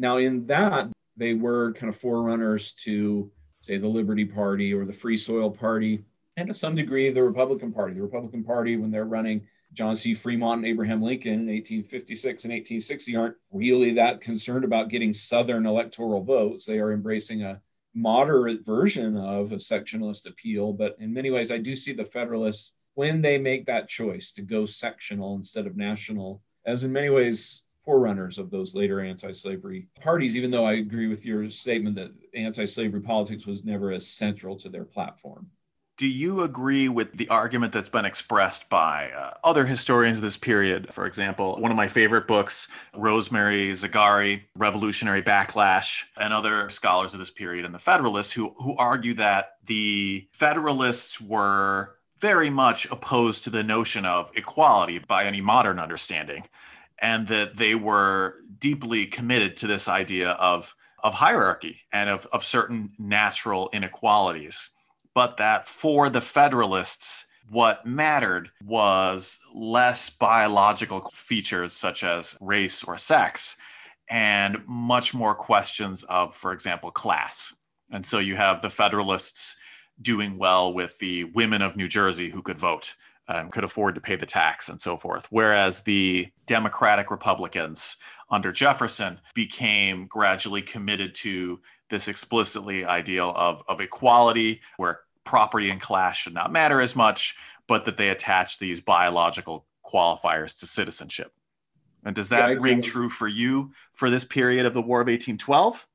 Now, in that, they were kind of forerunners to, say, the Liberty Party or the Free Soil Party, and to some degree, the Republican Party. The Republican Party, when they're running John C. Fremont and Abraham Lincoln in eighteen fifty-six and eighteen sixty, aren't really that concerned about getting Southern electoral votes. They are embracing a moderate version of a sectionalist appeal. But in many ways, I do see the Federalists, when they make that choice to go sectional instead of national, as in many ways, forerunners of those later anti-slavery parties, even though I agree with your statement that anti-slavery politics was never as central to their platform. Do you agree with the argument that's been expressed by uh, other historians of this period? For example, one of my favorite books, Rosemary Zagari, Revolutionary Backlash, and other scholars of this period and the Federalists who, who argue that the Federalists were very much opposed to the notion of equality by any modern understanding, and that they were deeply committed to this idea of, of hierarchy and of, of certain natural inequalities. But that for the Federalists, what mattered was less biological features such as race or sex, and much more questions of, for example, class. And so you have the Federalists doing well with the women of New Jersey who could vote and could afford to pay the tax and so forth. Whereas the Democratic-Republicans under Jefferson became gradually committed to this explicitly ideal of, of equality, where property and class should not matter as much, but that they attach these biological qualifiers to citizenship. And does that yeah, ring true for you for this period of the War of eighteen twelve?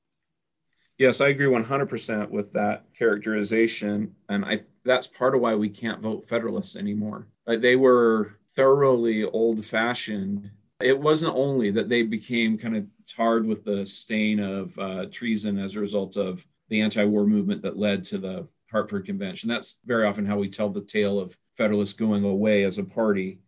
Yes, I agree one hundred percent with that characterization. And I that's part of why we can't vote Federalists anymore. Like, they were thoroughly old-fashioned. It wasn't only that they became kind of tarred with the stain of uh, treason as a result of the anti-war movement that led to the Hartford Convention. That's very often how we tell the tale of Federalists going away as a party.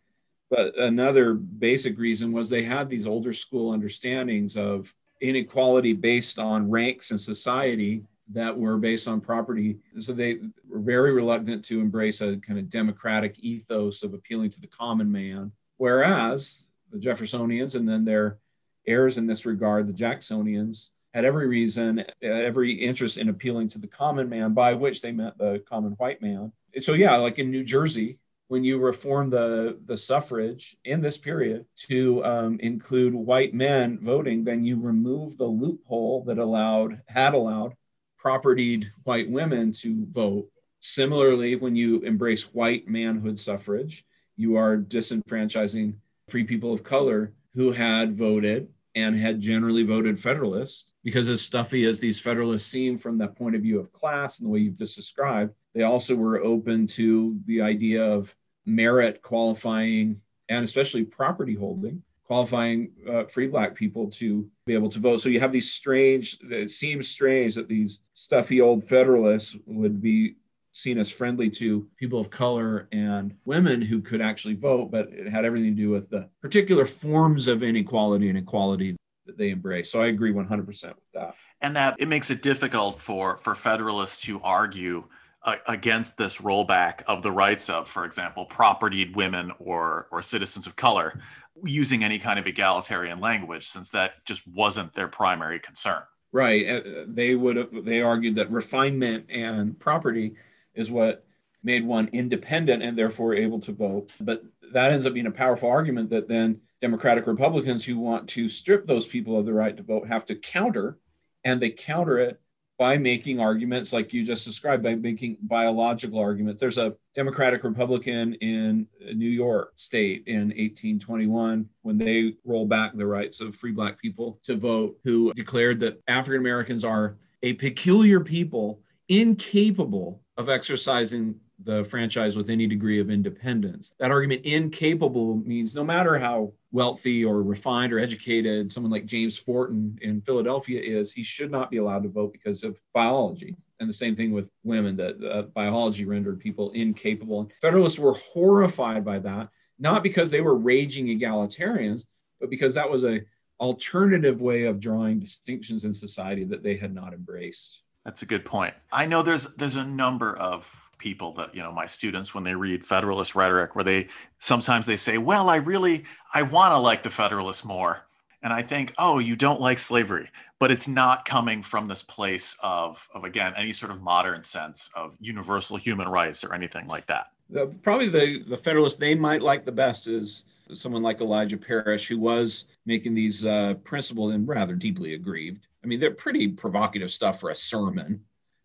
But another basic reason was they had these older school understandings of inequality based on ranks in society that were based on property. So they were very reluctant to embrace a kind of democratic ethos of appealing to the common man. Whereas the Jeffersonians and then their heirs in this regard, the Jacksonians, had every reason, every interest in appealing to the common man, by which they meant the common white man. So yeah, like in New Jersey, when you reform the, the suffrage in this period to um, include white men voting, then you remove the loophole that allowed, had allowed propertied white women to vote. Similarly, when you embrace white manhood suffrage, you are disenfranchising free people of color who had voted and had generally voted Federalist, because as stuffy as these Federalists seem from that point of view of class and the way you've just described, they also were open to the idea of merit qualifying and especially property holding qualifying uh, free Black people to be able to vote. So you have these strange, it seems strange that these stuffy old Federalists would be seen as friendly to people of color and women who could actually vote, but it had everything to do with the particular forms of inequality and equality that they embrace. So I agree one hundred percent with that. And that it makes it difficult for, for Federalists to argue uh, against this rollback of the rights of, for example, propertied women or, or citizens of color using any kind of egalitarian language, since that just wasn't their primary concern. Right. Uh, they would have, they argued that refinement and property is what made one independent and therefore able to vote. But that ends up being a powerful argument that then Democratic Republicans who want to strip those people of the right to vote have to counter, and they counter it by making arguments like you just described, by making biological arguments. There's a Democratic Republican in New York State in eighteen twenty-one, when they roll back the rights of free Black people to vote, who declared that African Americans are a peculiar people incapable of exercising the franchise with any degree of independence. That argument, incapable, means no matter how wealthy or refined or educated someone like James Fortin in Philadelphia is, he should not be allowed to vote because of biology. And the same thing with women, that uh, biology rendered people incapable. Federalists were horrified by that, not because they were raging egalitarians, but because that was an alternative way of drawing distinctions in society that they had not embraced. That's a good point. I know there's there's a number of people that, you know, my students, when they read Federalist rhetoric, where they sometimes they say, well, I really, I want to like the Federalists more. And I think, oh, you don't like slavery, but it's not coming from this place of, of again, any sort of modern sense of universal human rights or anything like that. The, probably the, the Federalist they might like the best is someone like Elijah Parish, who was making these uh, principled and rather deeply aggrieved. I mean, they're pretty provocative stuff for a sermon.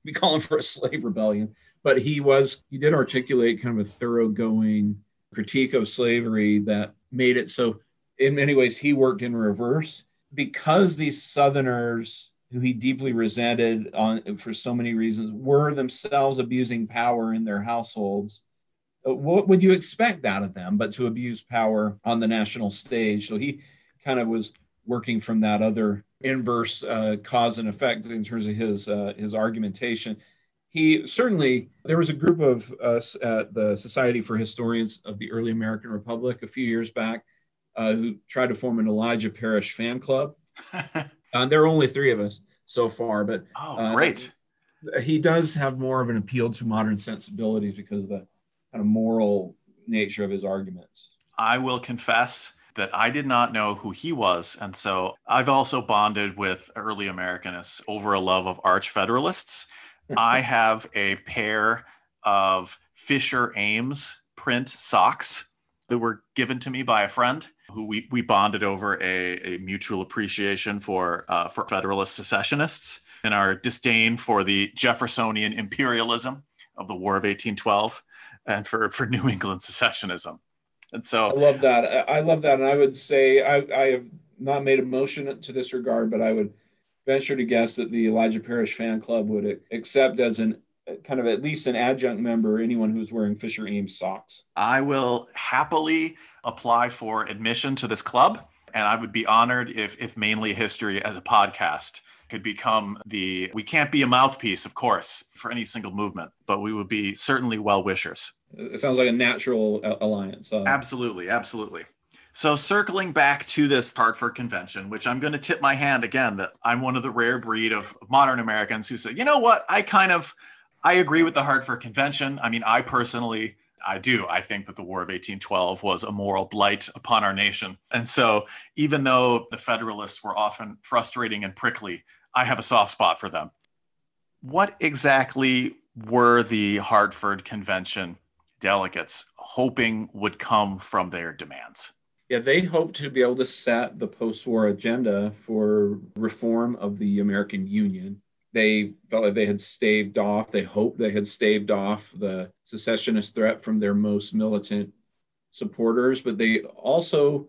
We call him for a slave rebellion, but he was, he did articulate kind of a thoroughgoing critique of slavery that made it so, in many ways, he worked in reverse, because these Southerners, who he deeply resented on for so many reasons, were themselves abusing power in their households. What would you expect out of them but to abuse power on the national stage? So he kind of was working from that other inverse uh, cause and effect in terms of his uh, his argumentation. He certainly, there was a group of us at the Society for Historians of the Early American Republic a few years back uh, who tried to form an Elijah Parish fan club. uh, there are only three of us so far, but oh, uh, great! He does have more of an appeal to modern sensibilities because of the kind of moral nature of his arguments. I will confess that I did not know who he was. And so I've also bonded with early Americanists over a love of arch Federalists. I have a pair of Fisher Ames print socks that were given to me by a friend who we, we bonded over a, a mutual appreciation for, uh, for Federalist secessionists and our disdain for the Jeffersonian imperialism of the War of eighteen twelve and for, for New England secessionism. And so I love that. I love that. And I would say I, I have not made a motion to this regard, but I would venture to guess that the Elijah Parish fan club would accept as an kind of at least an adjunct member anyone who's wearing Fisher Ames socks. I will happily apply for admission to this club. And I would be honored if if Mainely History as a podcast could become the, we can't be a mouthpiece, of course, for any single movement, but we would be certainly well-wishers. It sounds like a natural alliance. Uh, absolutely, absolutely. So circling back to this Hartford Convention, which I'm going to tip my hand again, that I'm one of the rare breed of modern Americans who say, you know what, I kind of, I agree with the Hartford Convention. I mean, I personally, I do. I think that the War of eighteen twelve was a moral blight upon our nation. And so even though the Federalists were often frustrating and prickly, I have a soft spot for them. What exactly were the Hartford Convention delegates hoping would come from their demands? Yeah, they hoped to be able to set the post-war agenda for reform of the American Union. They felt like they had staved off, they hoped they had staved off the secessionist threat from their most militant supporters, but they also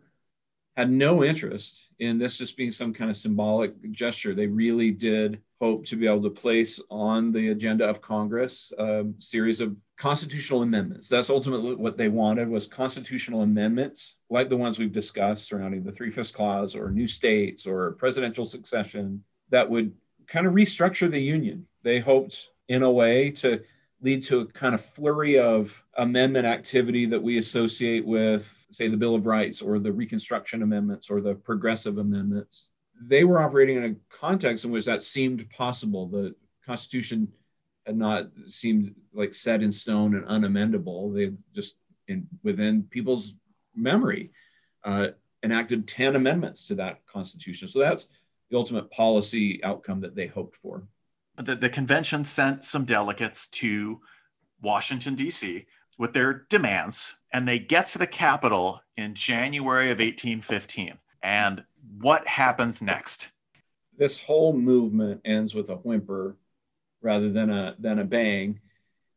had no interest in this just being some kind of symbolic gesture. They really did hope to be able to place on the agenda of Congress a series of constitutional amendments. That's ultimately what they wanted, was constitutional amendments like the ones we've discussed surrounding the Three-Fifths Clause or new states or presidential succession that would kind of restructure the Union. They hoped in a way to lead to a kind of flurry of amendment activity that we associate with, say, the Bill of Rights or the Reconstruction Amendments or the Progressive Amendments. They were operating in a context in which that seemed possible. The Constitution had not seemed like set in stone and unamendable. They just, in, within people's memory, uh, enacted ten amendments to that Constitution. So that's the ultimate policy outcome that they hoped for. The, the convention sent some delegates to Washington, D C with their demands, and they get to the Capitol in January of eighteen fifteen. And what happens next? This whole movement ends with a whimper rather than a, than a bang.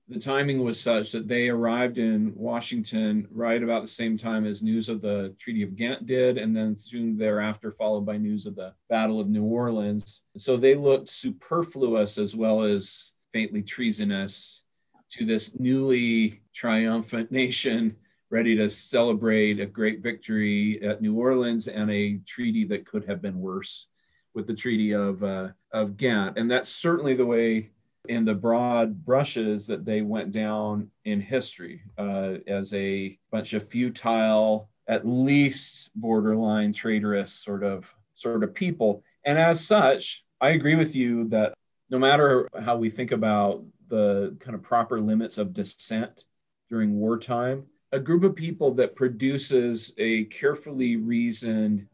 The timing was such that they arrived in Washington right about the same time as news of the Treaty of Ghent did, and then soon thereafter followed by news of the Battle of New Orleans. So they looked superfluous as well as faintly treasonous to this newly triumphant nation ready to celebrate a great victory at New Orleans and a treaty that could have been worse with the Treaty of, uh, of Ghent. And that's certainly the way, in the broad brushes, that they went down in history uh, as a bunch of futile, at least borderline traitorous sort of sort of people. And as such, I agree with you that no matter how we think about the kind of proper limits of dissent during wartime, a group of people that produces a carefully reasoned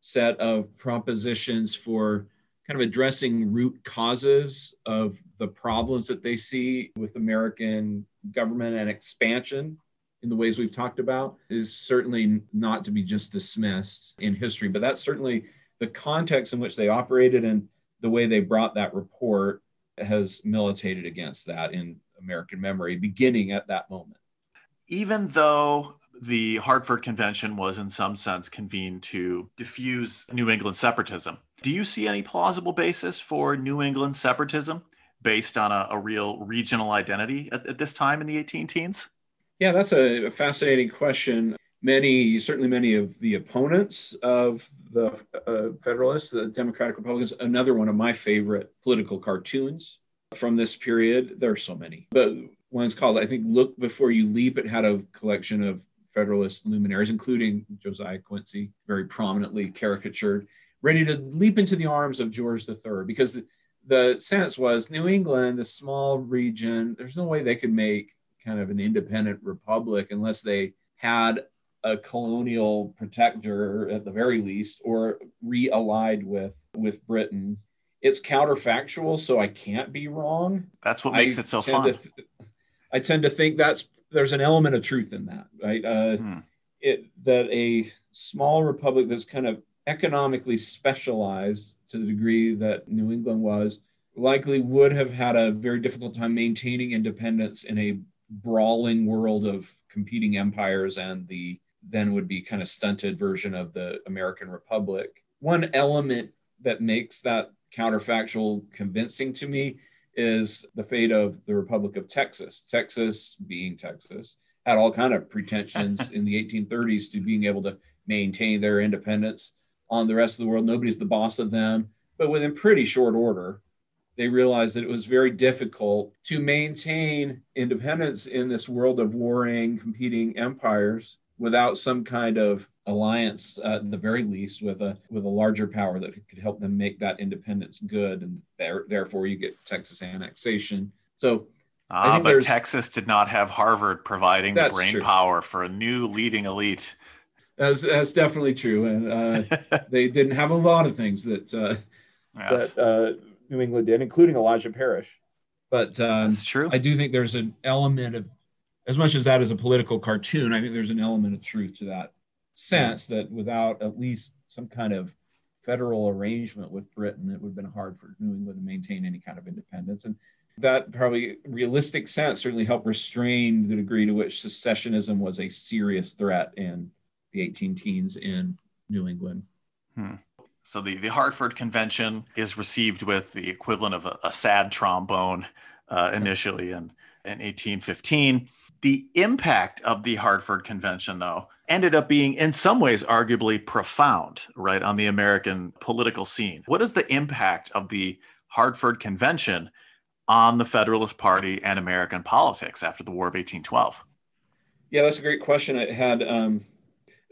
set of propositions for kind of addressing root causes of the problems that they see with American government and expansion in the ways we've talked about is certainly not to be just dismissed in history. But that's certainly the context in which they operated, and the way they brought that report has militated against that in American memory, beginning at that moment. Even though the Hartford Convention was in some sense convened to diffuse New England separatism, do you see any plausible basis for New England separatism based on a, a real regional identity at, at this time in the eighteen teens? Yeah, that's a, a fascinating question. Many, certainly many of the opponents of the uh, Federalists, the Democratic-Republicans, another one of my favorite political cartoons from this period. There are so many. But one's called, I think, Look Before You Leap. It had a collection of Federalist luminaries, including Josiah Quincy, very prominently caricatured, ready to leap into the arms of George the Third, because the, the sense was New England, the small region, there's no way they could make kind of an independent republic unless they had a colonial protector at the very least, or re-allied with, with Britain. It's counterfactual, so I can't be wrong. That's what makes I it so fun. Th- I tend to think that's there's an element of truth in that, right? Uh, hmm. It that a small republic that's kind of economically specialized to the degree that New England was likely would have had a very difficult time maintaining independence in a brawling world of competing empires and the then would be kind of stunted version of the American Republic. One element that makes that counterfactual convincing to me is the fate of the Republic of Texas. Texas, being Texas, had all kind of pretensions in the eighteen thirties to being able to maintain their independence on the rest of the world. Nobody's the boss of them. But within pretty short order, they realized that it was very difficult to maintain independence in this world of warring, competing empires without some kind of alliance, uh, at the very least, with a with a larger power that could help them make that independence good. And there, therefore, you get Texas annexation. So, ah, but Texas did not have Harvard providing the brain true. power for a new leading elite. That's, that's definitely true. And uh, they didn't have a lot of things that, uh, yes. that uh, New England did, including Elijah Parish. But um, that's true. I do think there's an element of, as much as that is a political cartoon, I think there's an element of truth to that sense that without at least some kind of federal arrangement with Britain, it would have been hard for New England to maintain any kind of independence. And that probably realistic sense certainly helped restrain the degree to which secessionism was a serious threat in the eighteen teens in New England. Hmm. So the, the Hartford Convention is received with the equivalent of a, a sad trombone uh, initially in, in eighteen fifteen. The impact of the Hartford Convention, though, ended up being in some ways arguably profound, right, on the American political scene. What is the impact of the Hartford Convention on the Federalist Party and American politics after the War of eighteen twelve? Yeah, that's a great question. It had um,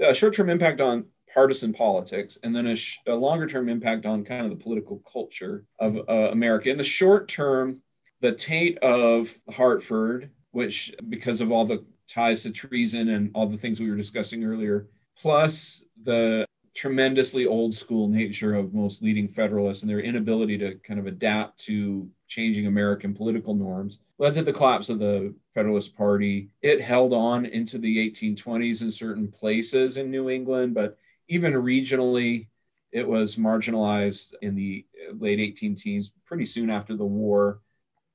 a short-term impact on partisan politics, and then a, sh- a longer-term impact on kind of the political culture of uh, America. In the short term, the taint of Hartford, which because of all the ties to treason and all the things we were discussing earlier, plus the tremendously old school nature of most leading Federalists and their inability to kind of adapt to changing American political norms, led to the collapse of the Federalist Party. It held on into the eighteen twenties in certain places in New England, but even regionally, it was marginalized in the late eighteen teens, pretty soon after the war.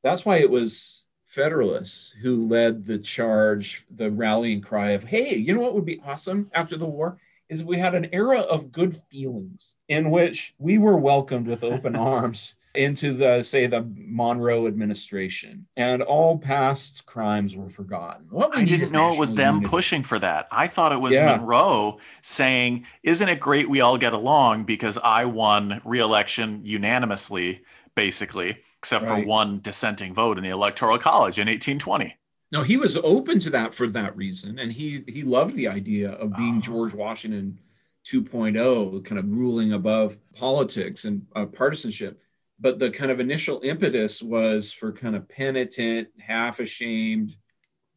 That's why it was Federalists who led the charge, the rallying cry of, hey, you know what would be awesome after the war? Is we had an era of good feelings in which we were welcomed with open arms into the, say, the Monroe administration, and all past crimes were forgotten. What we I didn't know it was them unity. Pushing for that. I thought it was yeah. Monroe saying, isn't it great we all get along because I won re-election unanimously, basically, except right. for one dissenting vote in the Electoral College in eighteen twenty. No, he was open to that for that reason. And he he loved the idea of being oh. George Washington two point oh, kind of ruling above politics and uh, partisanship. But the kind of initial impetus was for kind of penitent, half ashamed,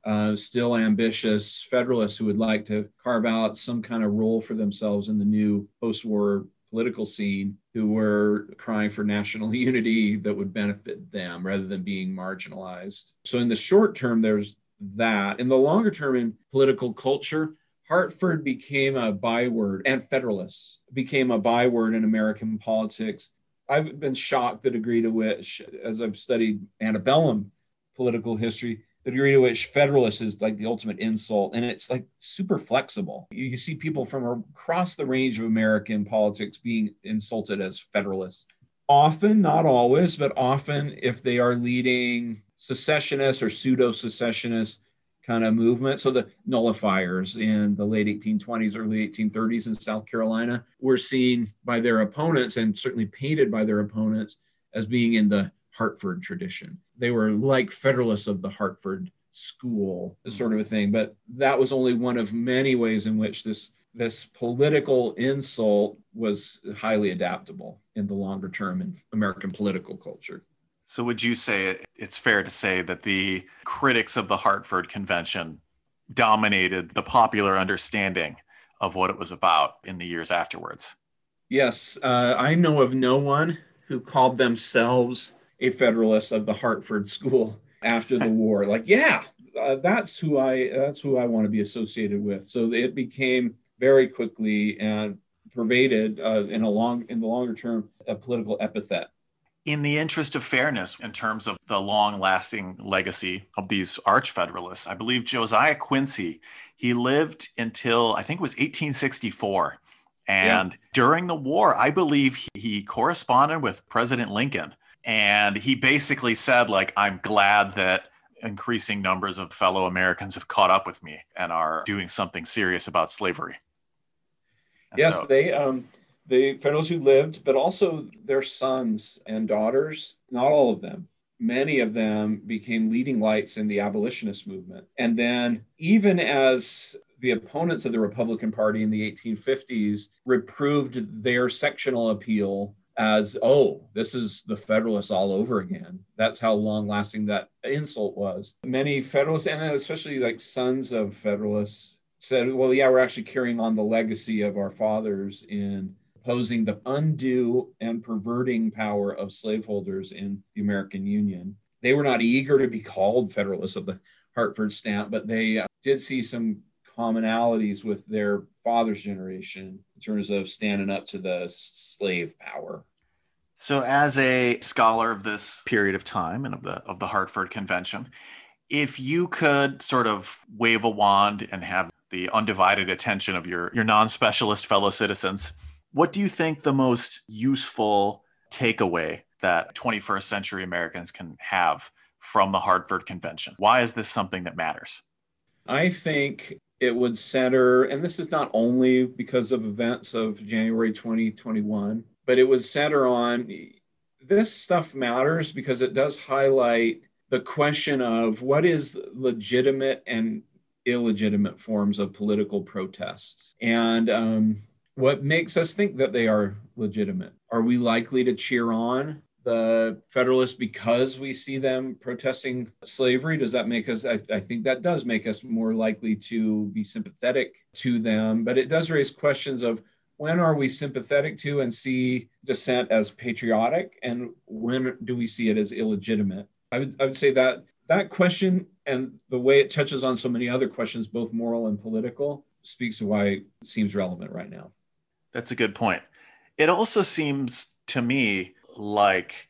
uh, still ambitious Federalists who would like to carve out some kind of role for themselves in the new post-war political scene, who were crying for national unity that would benefit them rather than being marginalized. So in the short term, there's that. In the longer term, in political culture, Hartford became a byword, and Federalists became a byword in American politics. I've been shocked the degree to which, as I've studied antebellum political history, the degree to which Federalist is like the ultimate insult, and it's like super flexible. You, you see people from across the range of American politics being insulted as Federalists. Often, not always, but often if they are leading secessionist or pseudo-secessionist kind of movement. So the nullifiers in the late eighteen twenties, early eighteen thirties in South Carolina were seen by their opponents and certainly painted by their opponents as being in the Hartford tradition. They were like Federalists of the Hartford school, sort of a thing. But that was only one of many ways in which this, this political insult was highly adaptable in the longer term in American political culture. So would you say it's fair to say that the critics of the Hartford Convention dominated the popular understanding of what it was about in the years afterwards? Yes. Uh, I know of no one who called themselves a Federalist of the Hartford school after the war. Like, yeah, uh, that's who I that's who I want to be associated with. So it became very quickly and pervaded uh, in a long in the longer term a political epithet. In the interest of fairness, in terms of the long-lasting legacy of these arch-Federalists, I believe Josiah Quincy, he lived until I think it was eighteen sixty-four, and yeah. during the war, I believe he, he corresponded with President Lincoln. And he basically said, like, I'm glad that increasing numbers of fellow Americans have caught up with me and are doing something serious about slavery. And yes, so, they, um, the Federalists who lived, but also their sons and daughters, not all of them, many of them became leading lights in the abolitionist movement. And then even as the opponents of the Republican Party in the eighteen fifties reproved their sectional appeal as, oh, this is the Federalists all over again. That's how long-lasting that insult was. Many Federalists, and especially like sons of Federalists, said, well, yeah, we're actually carrying on the legacy of our fathers in opposing the undue and perverting power of slaveholders in the American Union. They were not eager to be called Federalists of the Hartford stamp, but they did see some commonalities with their father's generation in terms of standing up to the slave power. So as a scholar of this period of time and of the of the Hartford Convention, if you could sort of wave a wand and have the undivided attention of your, your non-specialist fellow citizens. What do you think the most useful takeaway that twenty-first century Americans can have from the Hartford Convention? Why is this something that matters? I think it would center, and this is not only because of events of January twenty twenty-one, but it would center on, this stuff matters because it does highlight the question of what is legitimate and illegitimate forms of political protest, and um, what makes us think that they are legitimate. Are we likely to cheer on the Federalists because we see them protesting slavery? Does that make us, I, I think that does make us more likely to be sympathetic to them, but it does raise questions of when are we sympathetic to and see dissent as patriotic, and when do we see it as illegitimate? I would, I would say that that question and the way it touches on so many other questions, both moral and political, speaks to why it seems relevant right now. That's a good point. It also seems to me like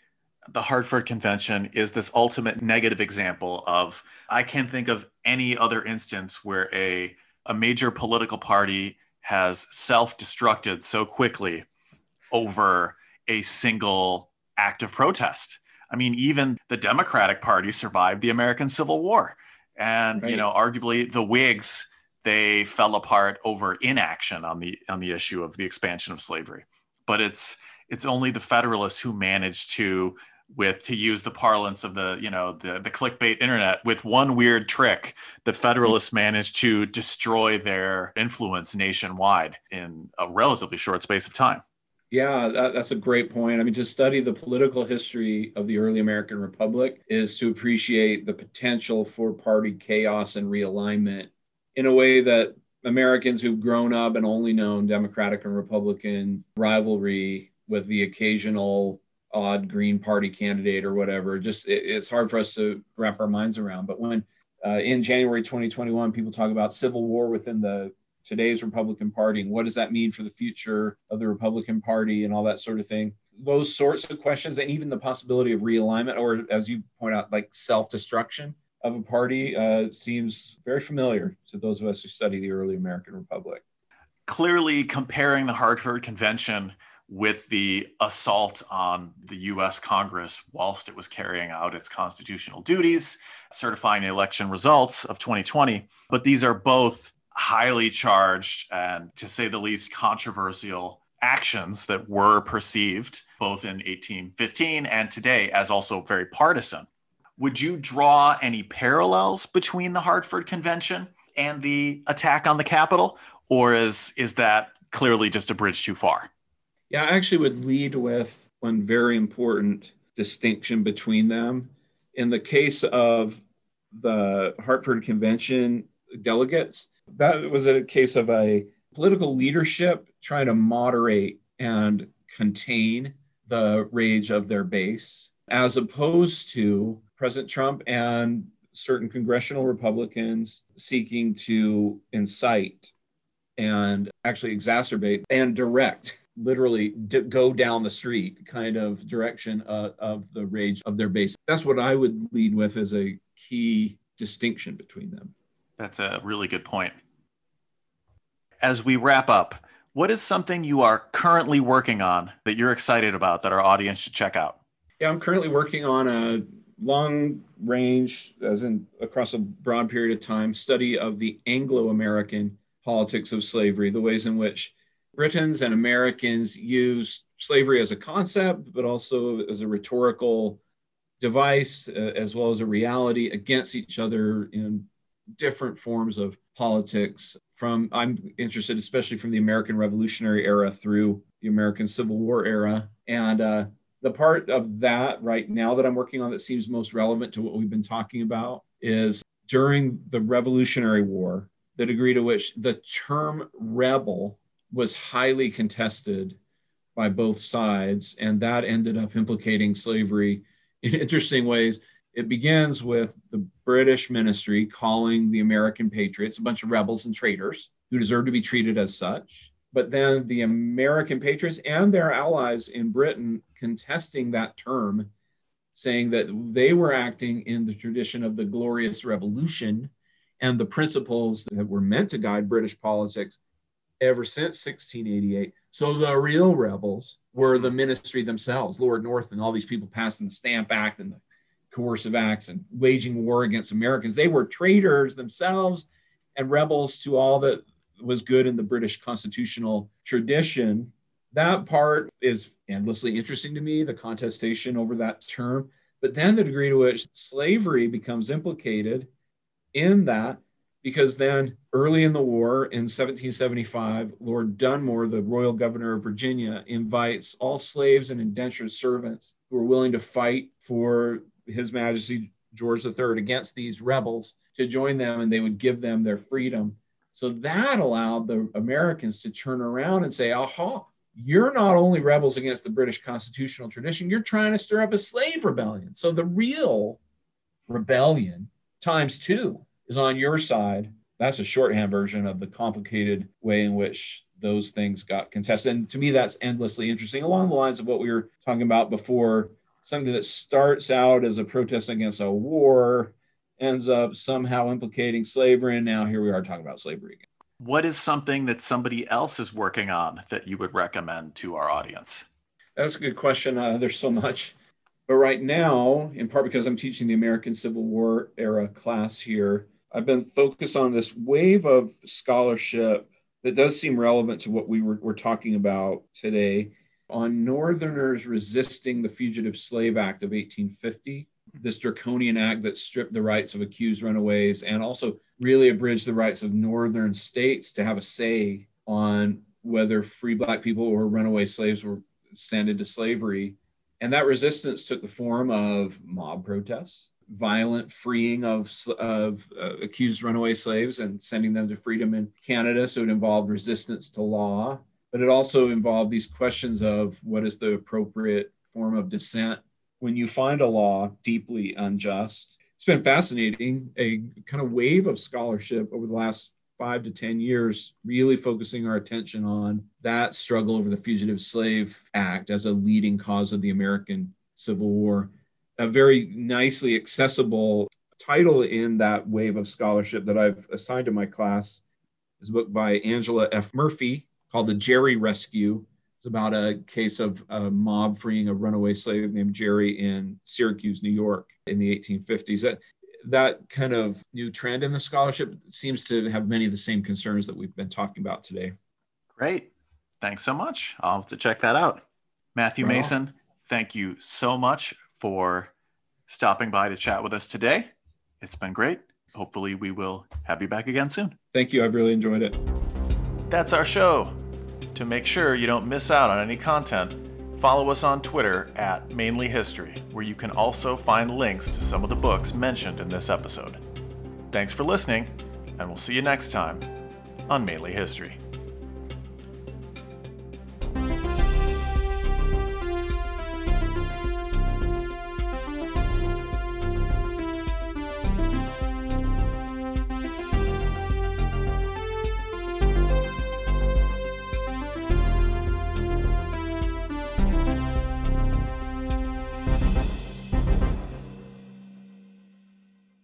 the Hartford Convention is this ultimate negative example of, I can't think of any other instance where a, a major political party has self-destructed so quickly over a single act of protest. I mean, even the Democratic Party survived the American Civil War. And, right. you know, arguably the Whigs, they fell apart over inaction on the on the issue of the expansion of slavery. But it's it's only the Federalists who managed to, with to use the parlance of the, you know, the, the clickbait internet, with one weird trick, the Federalists managed to destroy their influence nationwide in a relatively short space of time. Yeah, that, that's a great point. I mean, to study the political history of the early American Republic is to appreciate the potential for party chaos and realignment in a way that Americans who've grown up and only known Democratic and Republican rivalry with the occasional odd Green Party candidate or whatever, just it, it's hard for us to wrap our minds around. But when uh, in January twenty twenty-one, people talk about civil war within the today's Republican Party, and what does that mean for the future of the Republican Party and all that sort of thing, those sorts of questions, and even the possibility of realignment, or as you point out, like self-destruction of a party, uh, seems very familiar to those of us who study the early American Republic. Clearly comparing the Hartford Convention with the assault on the U S Congress whilst it was carrying out its constitutional duties, certifying the election results of twenty twenty. But these are both highly charged and, to say the least, controversial actions that were perceived both in eighteen fifteen and today as also very partisan. Would you draw any parallels between the Hartford Convention and the attack on the Capitol, or is, is that clearly just a bridge too far? Yeah, I actually would lead with one very important distinction between them. In the case of the Hartford Convention delegates, that was a case of a political leadership trying to moderate and contain the rage of their base, as opposed to President Trump and certain congressional Republicans seeking to incite and actually exacerbate and direct, literally d- go down the street kind of direction uh, of the rage of their base. That's what I would lead with as a key distinction between them. That's a really good point. As we wrap up, what is something you are currently working on that you're excited about that our audience should check out? Yeah, I'm currently working on a long range, as in across a broad period of time, study of the Anglo-American politics of slavery, the ways in which Britons and Americans used slavery as a concept, but also as a rhetorical device, uh, as well as a reality against each other in different forms of politics. From, I'm interested especially from the American Revolutionary era through the American Civil War era. And uh, the part of that right now that I'm working on that seems most relevant to what we've been talking about is during the Revolutionary War, the degree to which the term rebel was highly contested by both sides, and that ended up implicating slavery in interesting ways. It begins with the British ministry calling the American patriots a bunch of rebels and traitors who deserve to be treated as such. But then the American patriots and their allies in Britain contesting that term, saying that they were acting in the tradition of the Glorious Revolution and the principles that were meant to guide British politics ever since sixteen eighty-eight. So the real rebels were the ministry themselves, Lord North and all these people passing the Stamp Act and the coercive acts and waging war against Americans. They were traitors themselves and rebels to all that was good in the British constitutional tradition. That part is endlessly interesting to me, the contestation over that term. But then the degree to which slavery becomes implicated in that, because then early in the war in seventeen seventy-five, Lord Dunmore, the royal governor of Virginia, invites all slaves and indentured servants who are willing to fight for His Majesty George the Third against these rebels to join them, and they would give them their freedom. So that allowed the Americans to turn around and say, aha, you're not only rebels against the British constitutional tradition, you're trying to stir up a slave rebellion. So the real rebellion times two is on your side. That's a shorthand version of the complicated way in which those things got contested. And to me, that's endlessly interesting, along the lines of what we were talking about before. Something that starts out as a protest against a war ends up somehow implicating slavery. And now here we are talking about slavery again. What is something that somebody else is working on that you would recommend to our audience? That's a good question. Uh, there's so much. But right now, in part because I'm teaching the American Civil War era class here, I've been focused on this wave of scholarship that does seem relevant to what we were, were talking about today on Northerners resisting the Fugitive Slave Act of eighteen fifty. This draconian act that stripped the rights of accused runaways and also really abridged the rights of Northern states to have a say on whether free Black people or runaway slaves were sent into slavery. And that resistance took the form of mob protests, violent freeing of, of uh, accused runaway slaves and sending them to freedom in Canada. So it involved resistance to law, but it also involved these questions of what is the appropriate form of dissent when you find a law deeply unjust. It's been fascinating, a kind of wave of scholarship over the last five to ten years, really focusing our attention on that struggle over the Fugitive Slave Act as a leading cause of the American Civil War. A very nicely accessible title in that wave of scholarship that I've assigned to my class is a book by Angela F. Murphy called The Jerry Rescue. It's about a case of a mob freeing a runaway slave named Jerry in Syracuse, New York in the eighteen fifties. That, that kind of new trend in the scholarship seems to have many of the same concerns that we've been talking about today. Great. Thanks so much. I'll have to check that out. Matthew well, Mason, thank you so much for stopping by to chat with us today. It's been great. Hopefully we will have you back again soon. Thank you. I've really enjoyed it. That's our show. To make sure you don't miss out on any content, follow us on Twitter at Mainely History, where you can also find links to some of the books mentioned in this episode. Thanks for listening, and we'll see you next time on Mainely History.